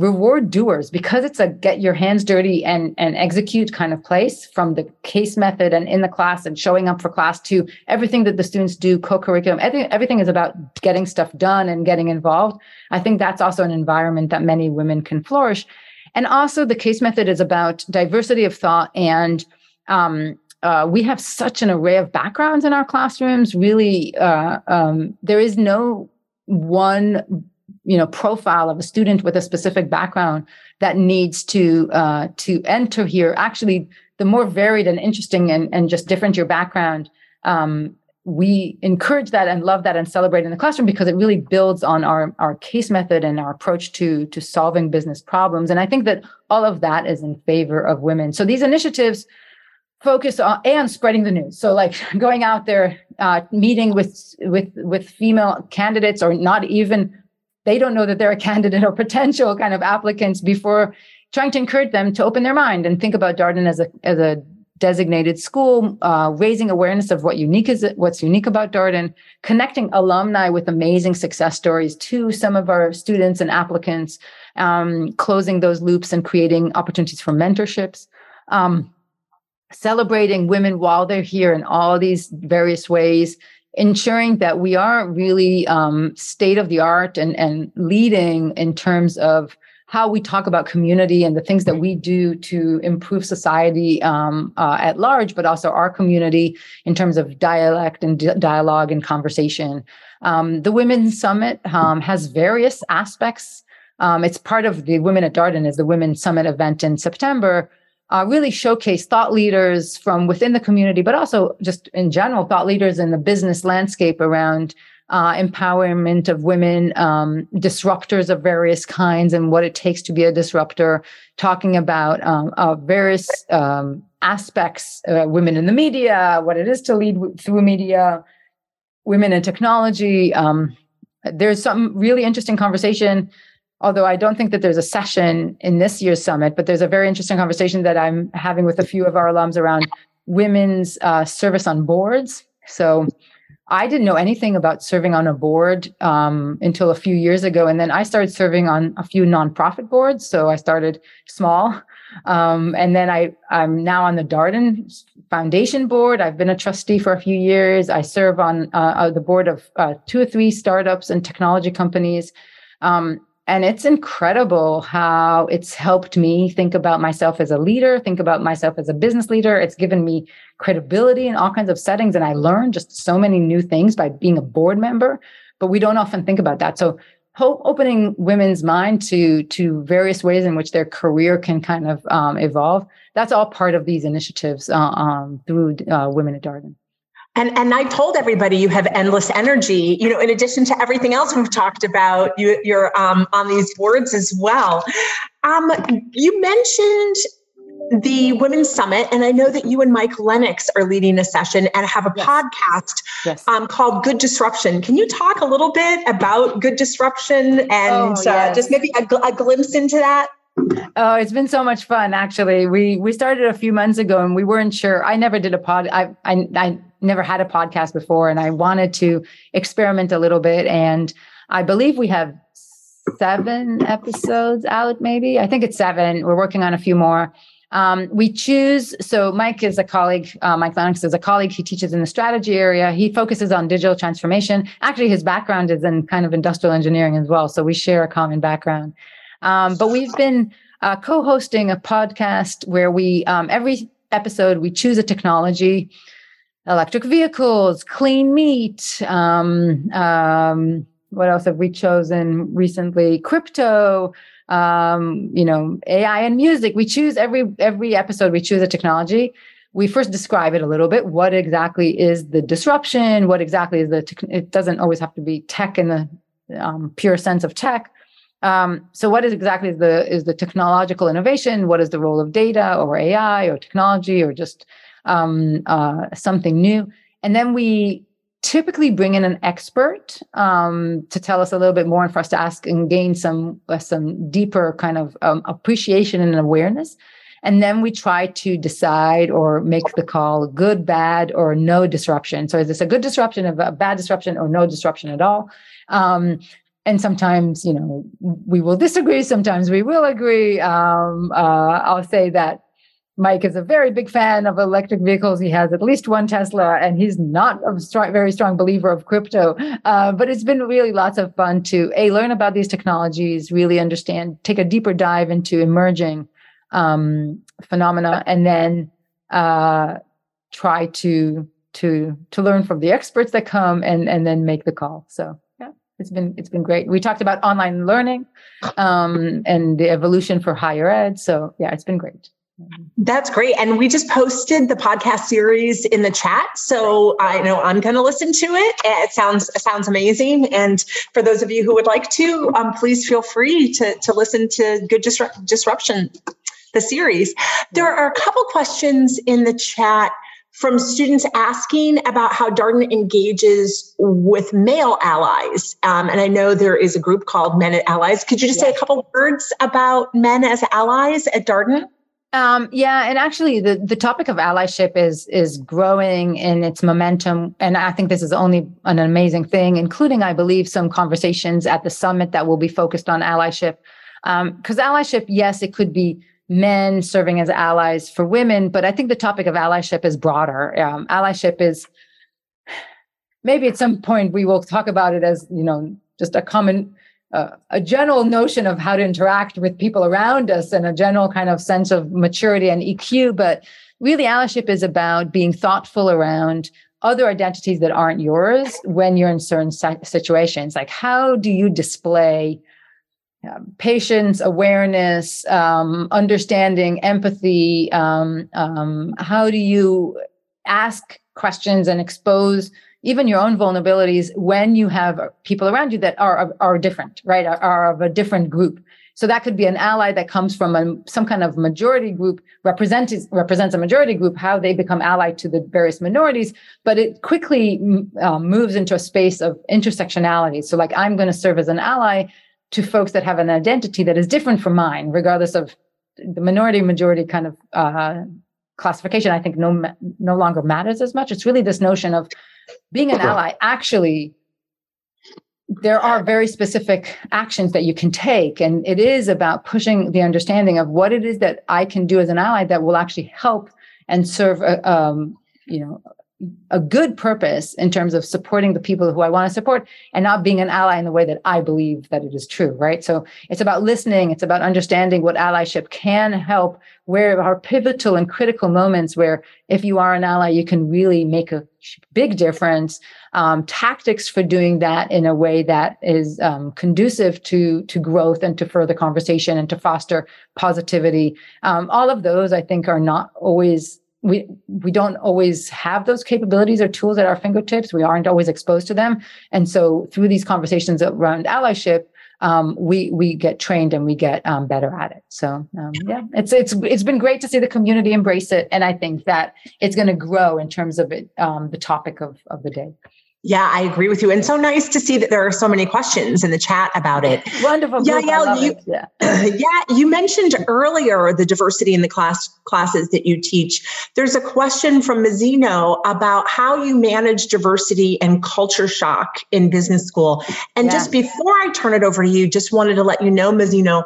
reward doers, because it's a get your hands dirty and, and execute kind of place, from the case method and in the class and showing up for class to everything that the students do, co-curriculum, everything, everything is about getting stuff done and getting involved. I think that's also an environment that many women can flourish. And also the case method is about diversity of thought. And um, uh, we have such an array of backgrounds in our classrooms. Really, uh, um, there is no one you know, profile of a student with a specific background that needs to uh, to enter here. Actually, the more varied and interesting and, and just different your background, um, we encourage that and love that and celebrate in the classroom, because it really builds on our, our case method and our approach to, to solving business problems. And I think that all of that is in favor of women. So these initiatives focus on and spreading the news. So like going out there, uh, meeting with, with, with female candidates, or not even, they don't know that they're a candidate or potential kind of applicants, before trying to encourage them to open their mind and think about Darden as a, as a designated school, uh, raising awareness of what unique is, what's unique about Darden, connecting alumni with amazing success stories to some of our students and applicants, um, closing those loops and creating opportunities for mentorships. Um, Celebrating women while they're here in all these various ways, ensuring that we are really um, state of the art and, and leading in terms of how we talk about community and the things that we do to improve society um, uh, at large, but also our community in terms of dialect and di- dialogue and conversation. Um, the Women's Summit um, has various aspects. Um, it's part of the Women at Darden is the Women's Summit event in September. Uh, really showcase thought leaders from within the community, but also just in general, thought leaders in the business landscape around uh, empowerment of women, um, disruptors of various kinds and what it takes to be a disruptor, talking about um, uh, various um, aspects, uh, women in the media, what it is to lead w- through media, women in technology. Um, there's some really interesting conversation, although I don't think that there's a session in this year's summit, but there's a very interesting conversation that I'm having with a few of our alums around women's uh, service on boards. So I didn't know anything about serving on a board um, until a few years ago. And then I started serving on a few nonprofit boards. So I started small. Um, and then I, I'm now on the Darden Foundation board. I've been a trustee for a few years. I serve on uh, the board of uh, two or three startups and technology companies. Um, And it's incredible how it's helped me think about myself as a leader, think about myself as a business leader. It's given me credibility in all kinds of settings. And I learned just so many new things by being a board member, but we don't often think about that. So opening women's mind to, to various ways in which their career can kind of um, evolve, that's all part of these initiatives uh, um, through uh, Women at Darden. And and I told everybody you have endless energy. You know, in addition to everything else we've talked about, you, you're um, on these boards as well. Um, you mentioned the Women's Summit, and I know that you and Mike Lennox are leading a session and have a yes. podcast yes. Um, called Good Disruption. Can you talk a little bit about Good Disruption and oh, yes. uh, just maybe a, a glimpse into that? Oh, it's been so much fun. Actually, we we started a few months ago, and we weren't sure. I never did a pod. I I, I never had a podcast before, and I wanted to experiment a little bit. And I believe we have seven episodes out. Maybe I think it's seven. We're working on a few more. Um, we choose. So Mike is a colleague. Uh, Mike Lennox is a colleague. He teaches in the strategy area. He focuses on digital transformation. Actually, his background is in kind of industrial engineering as well. So we share a common background. Um, but we've been uh, co-hosting a podcast where we, um, every episode, we choose a technology, electric vehicles, clean meat. Um, um, what else have we chosen recently? Crypto, um, you know, A I and music. We choose every, every episode, we choose a technology. We first describe it a little bit. What exactly is the disruption? What exactly is the, te- it doesn't always have to be tech in the um, pure sense of tech. Um, so what is exactly the is the technological innovation? What is the role of data or A I or technology or just um, uh, something new? And then we typically bring in an expert um, to tell us a little bit more and for us to ask and gain some uh, some deeper kind of um, appreciation and awareness. And then we try to decide or make the call good, bad, or no disruption. So is this a good disruption, a bad disruption, or no disruption at all? Um, And sometimes, you know, we will disagree. Sometimes we will agree. Um, uh, I'll say that Mike is a very big fan of electric vehicles. He has at least one Tesla, and he's not a strong, very strong believer of crypto. Uh, but it's been really lots of fun to a learn about these technologies, really understand, take a deeper dive into emerging um, phenomena, and then uh, try to to to learn from the experts that come and and then make the call. So. It's been it's been great. We talked about online learning um, and the evolution for higher ed. So yeah, it's been great. That's great. And we just posted the podcast series in the chat. So I know I'm going to listen to it. It sounds it sounds amazing. And for those of you who would like to, um, please feel free to, to listen to Good Disru- Disruption, the series. There are a couple questions in the chat from students asking about how Darden engages with male allies. Um, and I know there is a group called Men at Allies. Could you just yeah. say a couple words about men as allies at Darden? Um, yeah, and actually the, the topic of allyship is is growing in its momentum. And I think this is only an amazing thing, including, I believe, some conversations at the summit that will be focused on allyship. Because um, allyship, yes, it could be men serving as allies for women, but I think the topic of allyship is broader. Um, allyship is, maybe at some point we will talk about it as, you know, just a common Uh, a general notion of how to interact with people around us and a general kind of sense of maturity and E Q. But really, allyship is about being thoughtful around other identities that aren't yours when you're in certain si- situations. Like, how do you display um, patience, awareness, um, understanding, empathy? Um, um, how do you ask questions and expose even your own vulnerabilities when you have people around you that are are different, right? Are, are of a different group. So that could be an ally that comes from a, some kind of majority group, represents represents a majority group, how they become allied to the various minorities, but it quickly uh, moves into a space of intersectionality. So like, I'm going to serve as an ally to folks that have an identity that is different from mine, regardless of the minority, majority kind of uh, classification, I think no no longer matters as much. It's really this notion of being an ally. Actually, there are very specific actions that you can take. And it is about pushing the understanding of what it is that I can do as an ally that will actually help and serve a, um, you know, a good purpose in terms of supporting the people who I want to support and not being an ally in the way that I believe that it is true, right? So it's about listening. It's about understanding what allyship can help, where are pivotal and critical moments where if you are an ally, you can really make a big difference. Um, tactics for doing that in a way that is um, conducive to, to growth and to further conversation and to foster positivity. Um, all of those, I think, are not always We we don't always have those capabilities or tools at our fingertips. We aren't always exposed to them. And so through these conversations around allyship, um, we we get trained and we get um, better at it. So um, yeah, it's it's it's been great to see the community embrace it. And I think that it's going to grow in terms of it, um, the topic of, of the day. Yeah, I agree with you. And so nice to see that there are so many questions in the chat about it. Wonderful. Yeah, yeah, you, yeah. yeah, you mentioned earlier the diversity in the class classes that you teach. There's a question from Mazzino about how you manage diversity and culture shock in business school. And yeah. just before I turn it over to you, just wanted to let you know, Mazzino,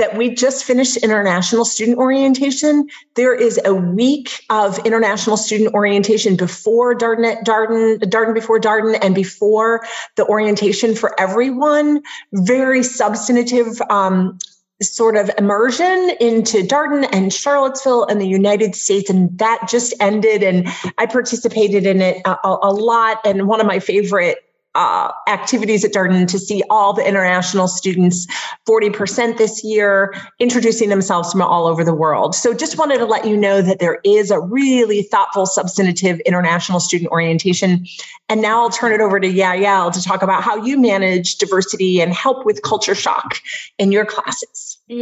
that we just finished international student orientation. There is a week of international student orientation before Darden, Darden, Darden before Darden. And before the orientation for everyone, very substantive um, sort of immersion into Darden and Charlottesville and the United States. And that just ended. And I participated in it a, a lot. And one of my favorite Uh, activities at Darden to see all the international students, forty percent this year, introducing themselves from all over the world. So just wanted to let you know that there is a really thoughtful, substantive international student orientation. And now I'll turn it over to Yael to talk about how you manage diversity and help with culture shock in your classes.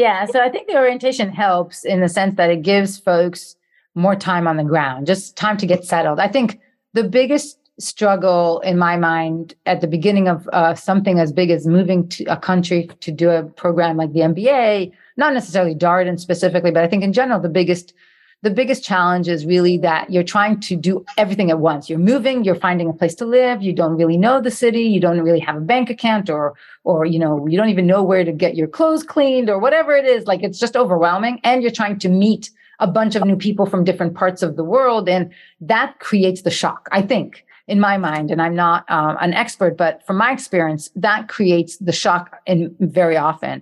Yeah, so I think the orientation helps in the sense that it gives folks more time on the ground, just time to get settled. I think the biggest struggle in my mind at the beginning of uh, something as big as moving to a country to do a program like the M B A, not necessarily Darden specifically, but I think in general, the biggest the biggest challenge is really that you're trying to do everything at once. You're moving, you're finding a place to live, you don't really know the city, you don't really have a bank account or, or you know, you don't even know where to get your clothes cleaned or whatever it is. Like, it's just overwhelming. And you're trying to meet a bunch of new people from different parts of the world. And that creates the shock, I think. In my mind, and I'm not um, an expert, but from my experience, that creates the shock in very often.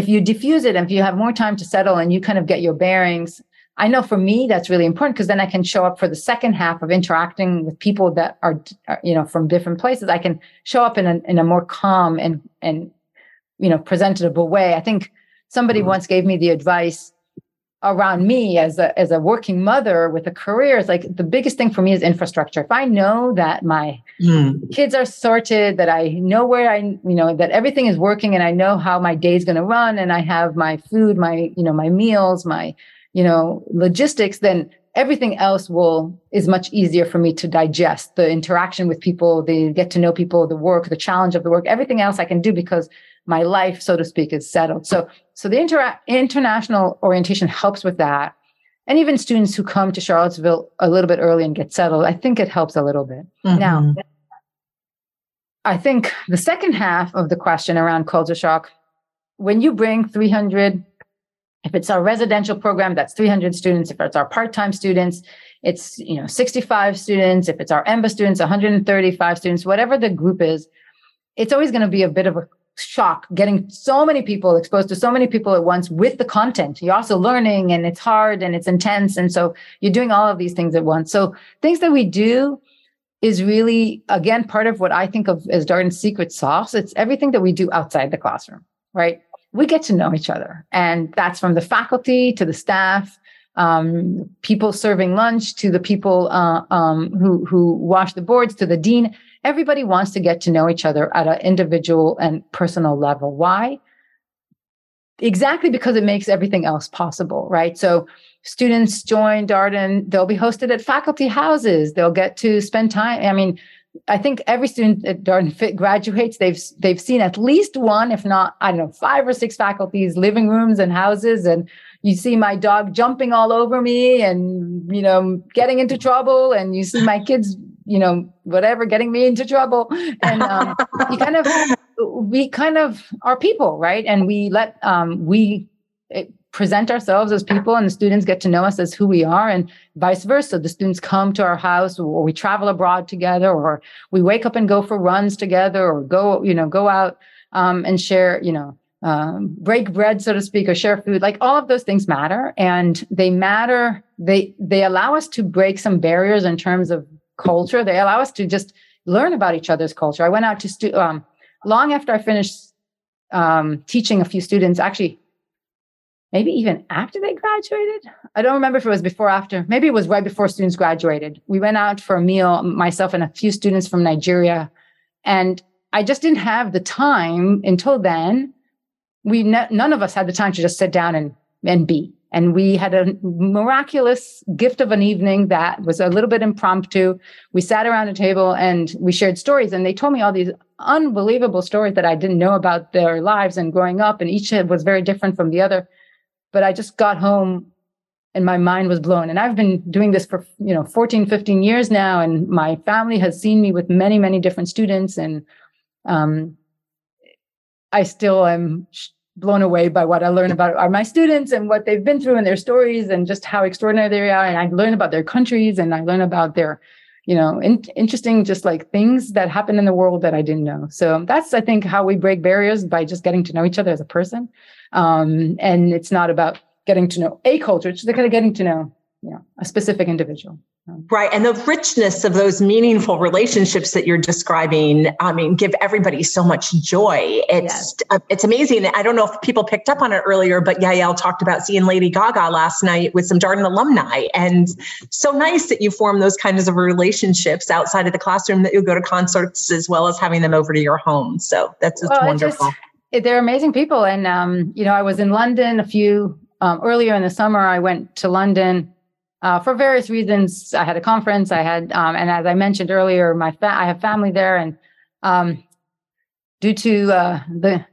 If you diffuse it, and if you have more time to settle and you kind of get your bearings, I know for me, that's really important because then I can show up for the second half of interacting with people that are, you know, from different places. I can show up in a, in a more calm and, and, you know, presentable way. I think somebody mm-hmm. once gave me the advice around me as a, as a working mother with a career. It's like the biggest thing for me is infrastructure. If I know that my mm-hmm. kids are sorted, that I know where I, you know, that everything is working and I know how my day is going to run and I have my food, my, you know, my meals, my, you know, logistics, then everything else will is much easier for me to digest. The interaction with people, the get to know people, the work, the challenge of the work, everything else I can do because my life, so to speak, is settled. So, so the inter- international orientation helps with that. And even students who come to Charlottesville a little bit early and get settled, I think it helps a little bit. Mm-hmm. Now, I think the second half of the question around culture shock, when you bring three hundred, if it's our residential program, that's three hundred students. If it's our part-time students, it's, you know, sixty-five students. If it's our E M B A students, one hundred thirty-five students, whatever the group is, it's always going to be a bit of a shock getting so many people exposed to so many people at once with the content. You're also learning and it's hard and it's intense. And so you're doing all of these things at once. So things that we do is really, again, part of what I think of as Darden's secret sauce. It's everything that we do outside the classroom, right? We get to know each other. And that's from the faculty to the staff, um, people serving lunch to the people uh, um, who, who wash the boards to the dean. Everybody wants to get to know each other at an individual and personal level. Why? Exactly because it makes everything else possible, right? So students join Darden, they'll be hosted at faculty houses. They'll get to spend time. I mean, I think every student at Darden Fit graduates, they've they've seen at least one, if not, I don't know, five or six faculties, living rooms and houses. And you see my dog jumping all over me and, you know, getting into trouble. And you see my kids, you know, whatever, getting me into trouble. And um, you kind of, we kind of are people, right? And we let, um, we present ourselves as people and the students get to know us as who we are and vice versa. The students come to our house or we travel abroad together or we wake up and go for runs together or go, you know, go out um, and share, you know, um, break bread, so to speak, or share food. Like all of those things matter and they matter. They, they allow us to break some barriers in terms of culture. They allow us to just learn about each other's culture. I went out to, stu- um, long after I finished um, teaching a few students, actually, maybe even after they graduated. I don't remember if it was before or after. Maybe it was right before students graduated. We went out for a meal, myself and a few students from Nigeria. And I just didn't have the time until then. We ne- None of us had the time to just sit down and, and be. And we had a miraculous gift of an evening that was a little bit impromptu. We sat around a table and we shared stories. And they told me all these unbelievable stories that I didn't know about their lives and growing up. And each was very different from the other. But I just got home and my mind was blown. And I've been doing this for, you know, fourteen, fifteen years now. And my family has seen me with many, many different students. And um, I still am blown away by what I learn about are my students and what they've been through and their stories and just how extraordinary they are. And I learn about their countries and I learn about their, you know, in- interesting, just like things that happen in the world that I didn't know. So that's, I think, how we break barriers by just getting to know each other as a person. Um, and it's not about getting to know a culture, it's just kind of getting to know, you know, a specific individual. Um, right. And the richness of those meaningful relationships that you're describing, I mean, give everybody so much joy. It's yes. uh, it's amazing. I don't know if people picked up on it earlier, but Yael talked about seeing Lady Gaga last night with some Darden alumni. And so nice that you form those kinds of relationships outside of the classroom, that you go to concerts as well as having them over to your home. So that's well, wonderful. Just, they're amazing people. And, um, you know, I was in London a few um, earlier in the summer. I went to London uh, for various reasons. I had a conference I had. Um, and as I mentioned earlier, my fa- I have family there. And um, due to uh, the,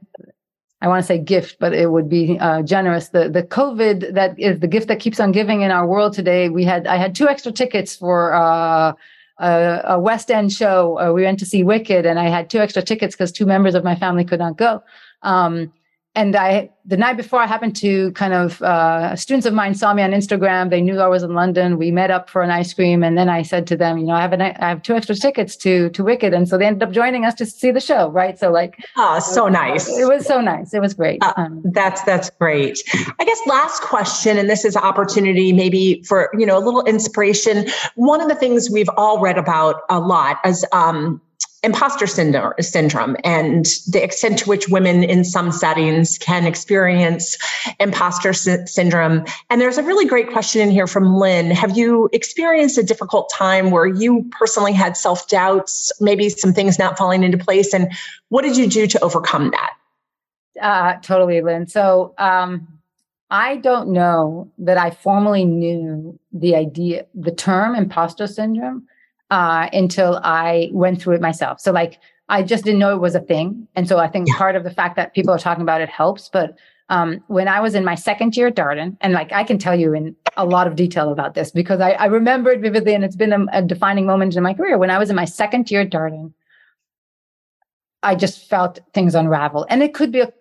I want to say gift, but it would be uh, generous. The the COVID that is the gift that keeps on giving in our world today. We had I had two extra tickets for uh Uh, a West End show. Uh, we went to see Wicked and I had two extra tickets because two members of my family could not go. Um, And I, the night before, I happened to kind of, uh, students of mine saw me on Instagram. They knew I was in London. We met up for an ice cream. And then I said to them, you know, I have an, I have two extra tickets to, to Wicked. And so they ended up joining us to see the show. Right. So like, oh, so it, nice. It was so nice. It was great. Uh, um, that's, that's great. I guess last question, and this is an opportunity maybe for, you know, a little inspiration. One of the things we've all read about a lot is, um, imposter syndrome and the extent to which women in some settings can experience imposter sy- syndrome. And there's a really great question in here from Lynn. Have you experienced a difficult time where you personally had self-doubts, maybe some things not falling into place? And what did you do to overcome that? Uh, totally, Lynn. So um, I don't know that I formally knew the idea, the term imposter syndrome, Uh, until I went through it myself. So like, I just didn't know it was a thing. And so I think yeah. part of the fact that people are talking about it helps. But um, when I was in my second year at Darden, and like, I can tell you in a lot of detail about this because I, I remember it vividly and it's been a, a defining moment in my career. When I was in my second year at Darden, I just felt things unravel. And it could be a,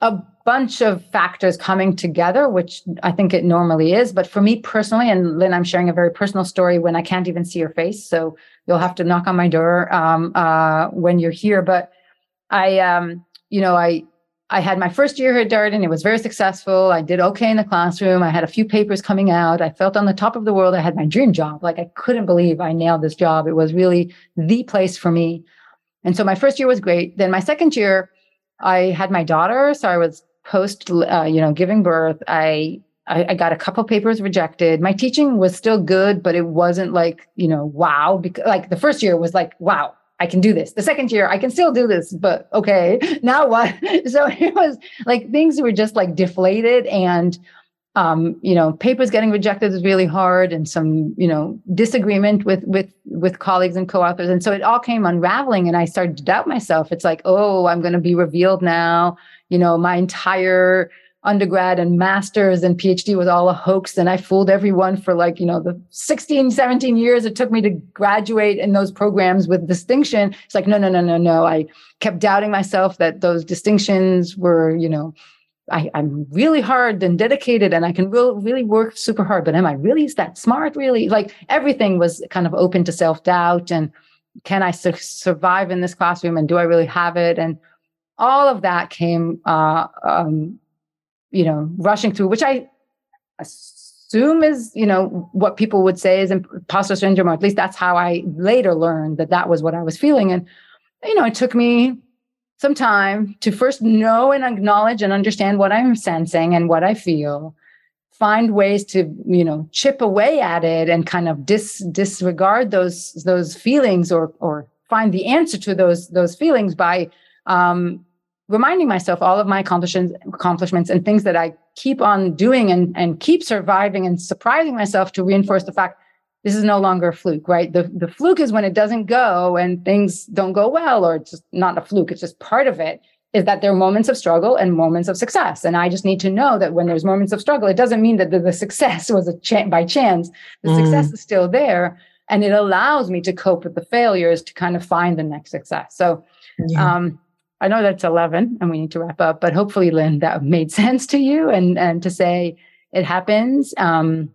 a bunch of factors coming together, which I think it normally is. But for me personally, and Lynn, I'm sharing a very personal story when I can't even see your face. So you'll have to knock on my door um, uh, when you're here. But I, um, you know, I I had my first year here at Darden. It was very successful. I did okay in the classroom. I had a few papers coming out. I felt on the top of the world. I had my dream job. Like I couldn't believe I nailed this job. It was really the place for me. And so my first year was great. Then my second year, I had my daughter. So I was post, uh, you know, giving birth, I, I I got a couple papers rejected. My teaching was still good, but it wasn't like, you know, wow. Because like the first year was like, wow, I can do this. The second year, I can still do this, but okay, now what? So it was like things were just like deflated, and um, you know, papers getting rejected was really hard, and some, you know, disagreement with with with colleagues and co-authors, and so it all came unraveling, and I started to doubt myself. It's like, oh, I'm going to be revealed now. You know, my entire undergrad and master's and PhD was all a hoax. And I fooled everyone for like, you know, the sixteen, seventeen years it took me to graduate in those programs with distinction. It's like, no, no, no, no, no. I kept doubting myself that those distinctions were, you know, I, I'm really hard and dedicated and I can real, really work super hard. But am I really that smart? Really? Like everything was kind of open to self-doubt. And can I su- survive in this classroom? And do I really have it? And all of that came, uh, um, you know, rushing through, which I assume is, you know, what people would say is imposter syndrome, or at least that's how I later learned that that was what I was feeling. And, you know, it took me some time to first know and acknowledge and understand what I'm sensing and what I feel, find ways to, you know, chip away at it and kind of dis- disregard those those feelings or or find the answer to those those feelings by um, reminding myself all of my accomplishments, accomplishments and things that I keep on doing and, and keep surviving and surprising myself to reinforce the fact this is no longer a fluke, right? The the fluke is when it doesn't go and things don't go well, or it's just not a fluke. It's just part of it is that there are moments of struggle and moments of success. And I just need to know that when there's moments of struggle, it doesn't mean that the, the success was a ch- by chance. The mm. success is still there, and it allows me to cope with the failures to kind of find the next success. So, yeah. um, I know that's eleven and we need to wrap up, but hopefully, Lynn, that made sense to you and, and to say it happens um,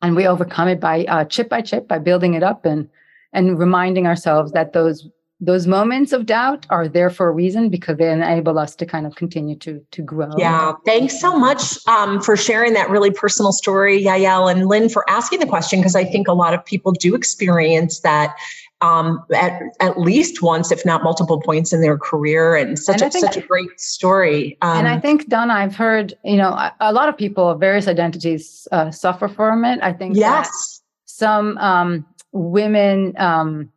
and we overcome it by uh, chip by chip, by building it up and and reminding ourselves that those those moments of doubt are there for a reason because they enable us to kind of continue to to grow. Yeah. Thanks so much um, for sharing that really personal story, Yael, and Lynn for asking the question, because I think a lot of people do experience that Um, at, at least once, if not multiple points in their career, and such, and a, think, such a great story. Um, and I think, Dawna, I've heard, you know, a, a lot of people of various identities uh, suffer from it. I think yes. that some um, women um,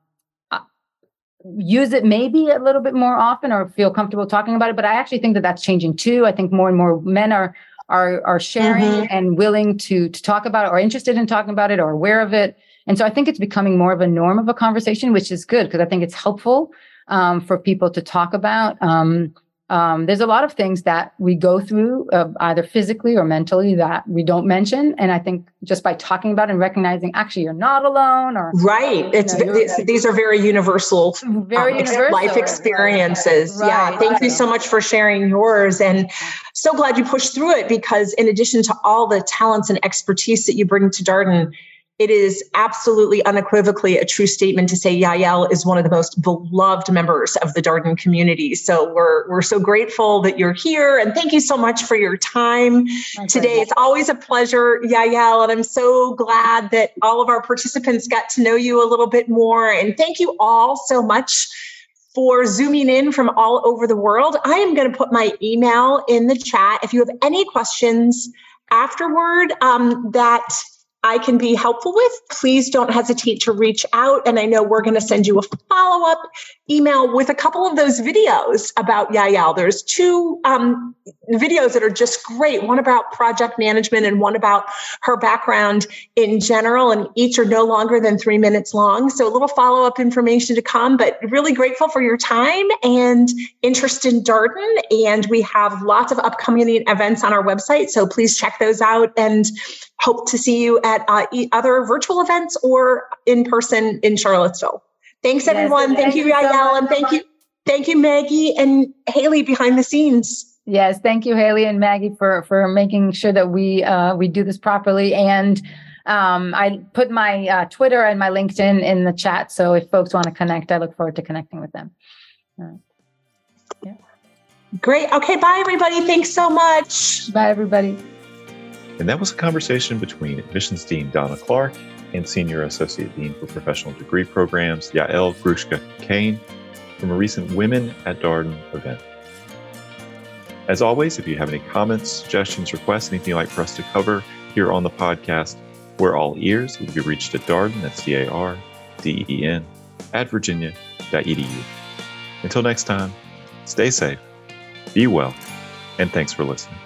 use it maybe a little bit more often or feel comfortable talking about it, but I actually think that that's changing too. I think more and more men are are, are sharing mm-hmm. and willing to, to talk about it or interested in talking about it or aware of it. And so I think it's becoming more of a norm of a conversation, which is good because I think it's helpful um, for people to talk about. Um, Um, there's a lot of things that we go through uh, either physically or mentally that we don't mention. And I think just by talking about and recognizing, actually, you're not alone. Or right. Um, it's, know, it's these are very universal, very um, universal life experiences. Right. Yeah. Right. Thank you so much for sharing yours. And so glad you pushed through it, because in addition to all the talents and expertise that you bring to Darden, it is absolutely unequivocally a true statement to say Yael is one of the most beloved members of the Darden community. So we're we're so grateful that you're here, and thank you so much for your time My today. Pleasure. It's always a pleasure, Yael, and I'm so glad that all of our participants got to know you a little bit more. And thank you all so much for zooming in from all over the world. I am going to put my email in the chat. If you have any questions afterward um, that I can be helpful with, please don't hesitate to reach out. And I know we're going to send you a follow-up email with a couple of those videos about Yael. There's two um, videos that are just great, one about project management and one about her background in general, and each are no longer than three minutes long. So a little follow-up information to come, but really grateful for your time and interest in Darden. And we have lots of upcoming events on our website, so please check those out, and hope to see you at uh, other virtual events or in person in Charlottesville. Thanks, everyone. Yes, thank, thank you, Yael. So and thank you, thank you, Maggie and Haley behind the scenes. Yes, thank you, Haley and Maggie, for for making sure that we uh, we do this properly. And um, I put my uh, Twitter and my LinkedIn in the chat. So if folks want to connect, I look forward to connecting with them. Uh, yeah. Great. Okay. Bye, everybody. Thanks so much. Bye, everybody. And that was a conversation between Admissions Dean Dawna Clarke and Senior Associate Dean for Professional Degree Programs, Yael Grushka-Cockayne, from a recent Women at Darden event. As always, if you have any comments, suggestions, requests, anything you'd like for us to cover here on the podcast, we're all ears. We can be reached at Darden, that's D A R D E N, at virginia dot e d u. Until next time, stay safe, be well, and thanks for listening.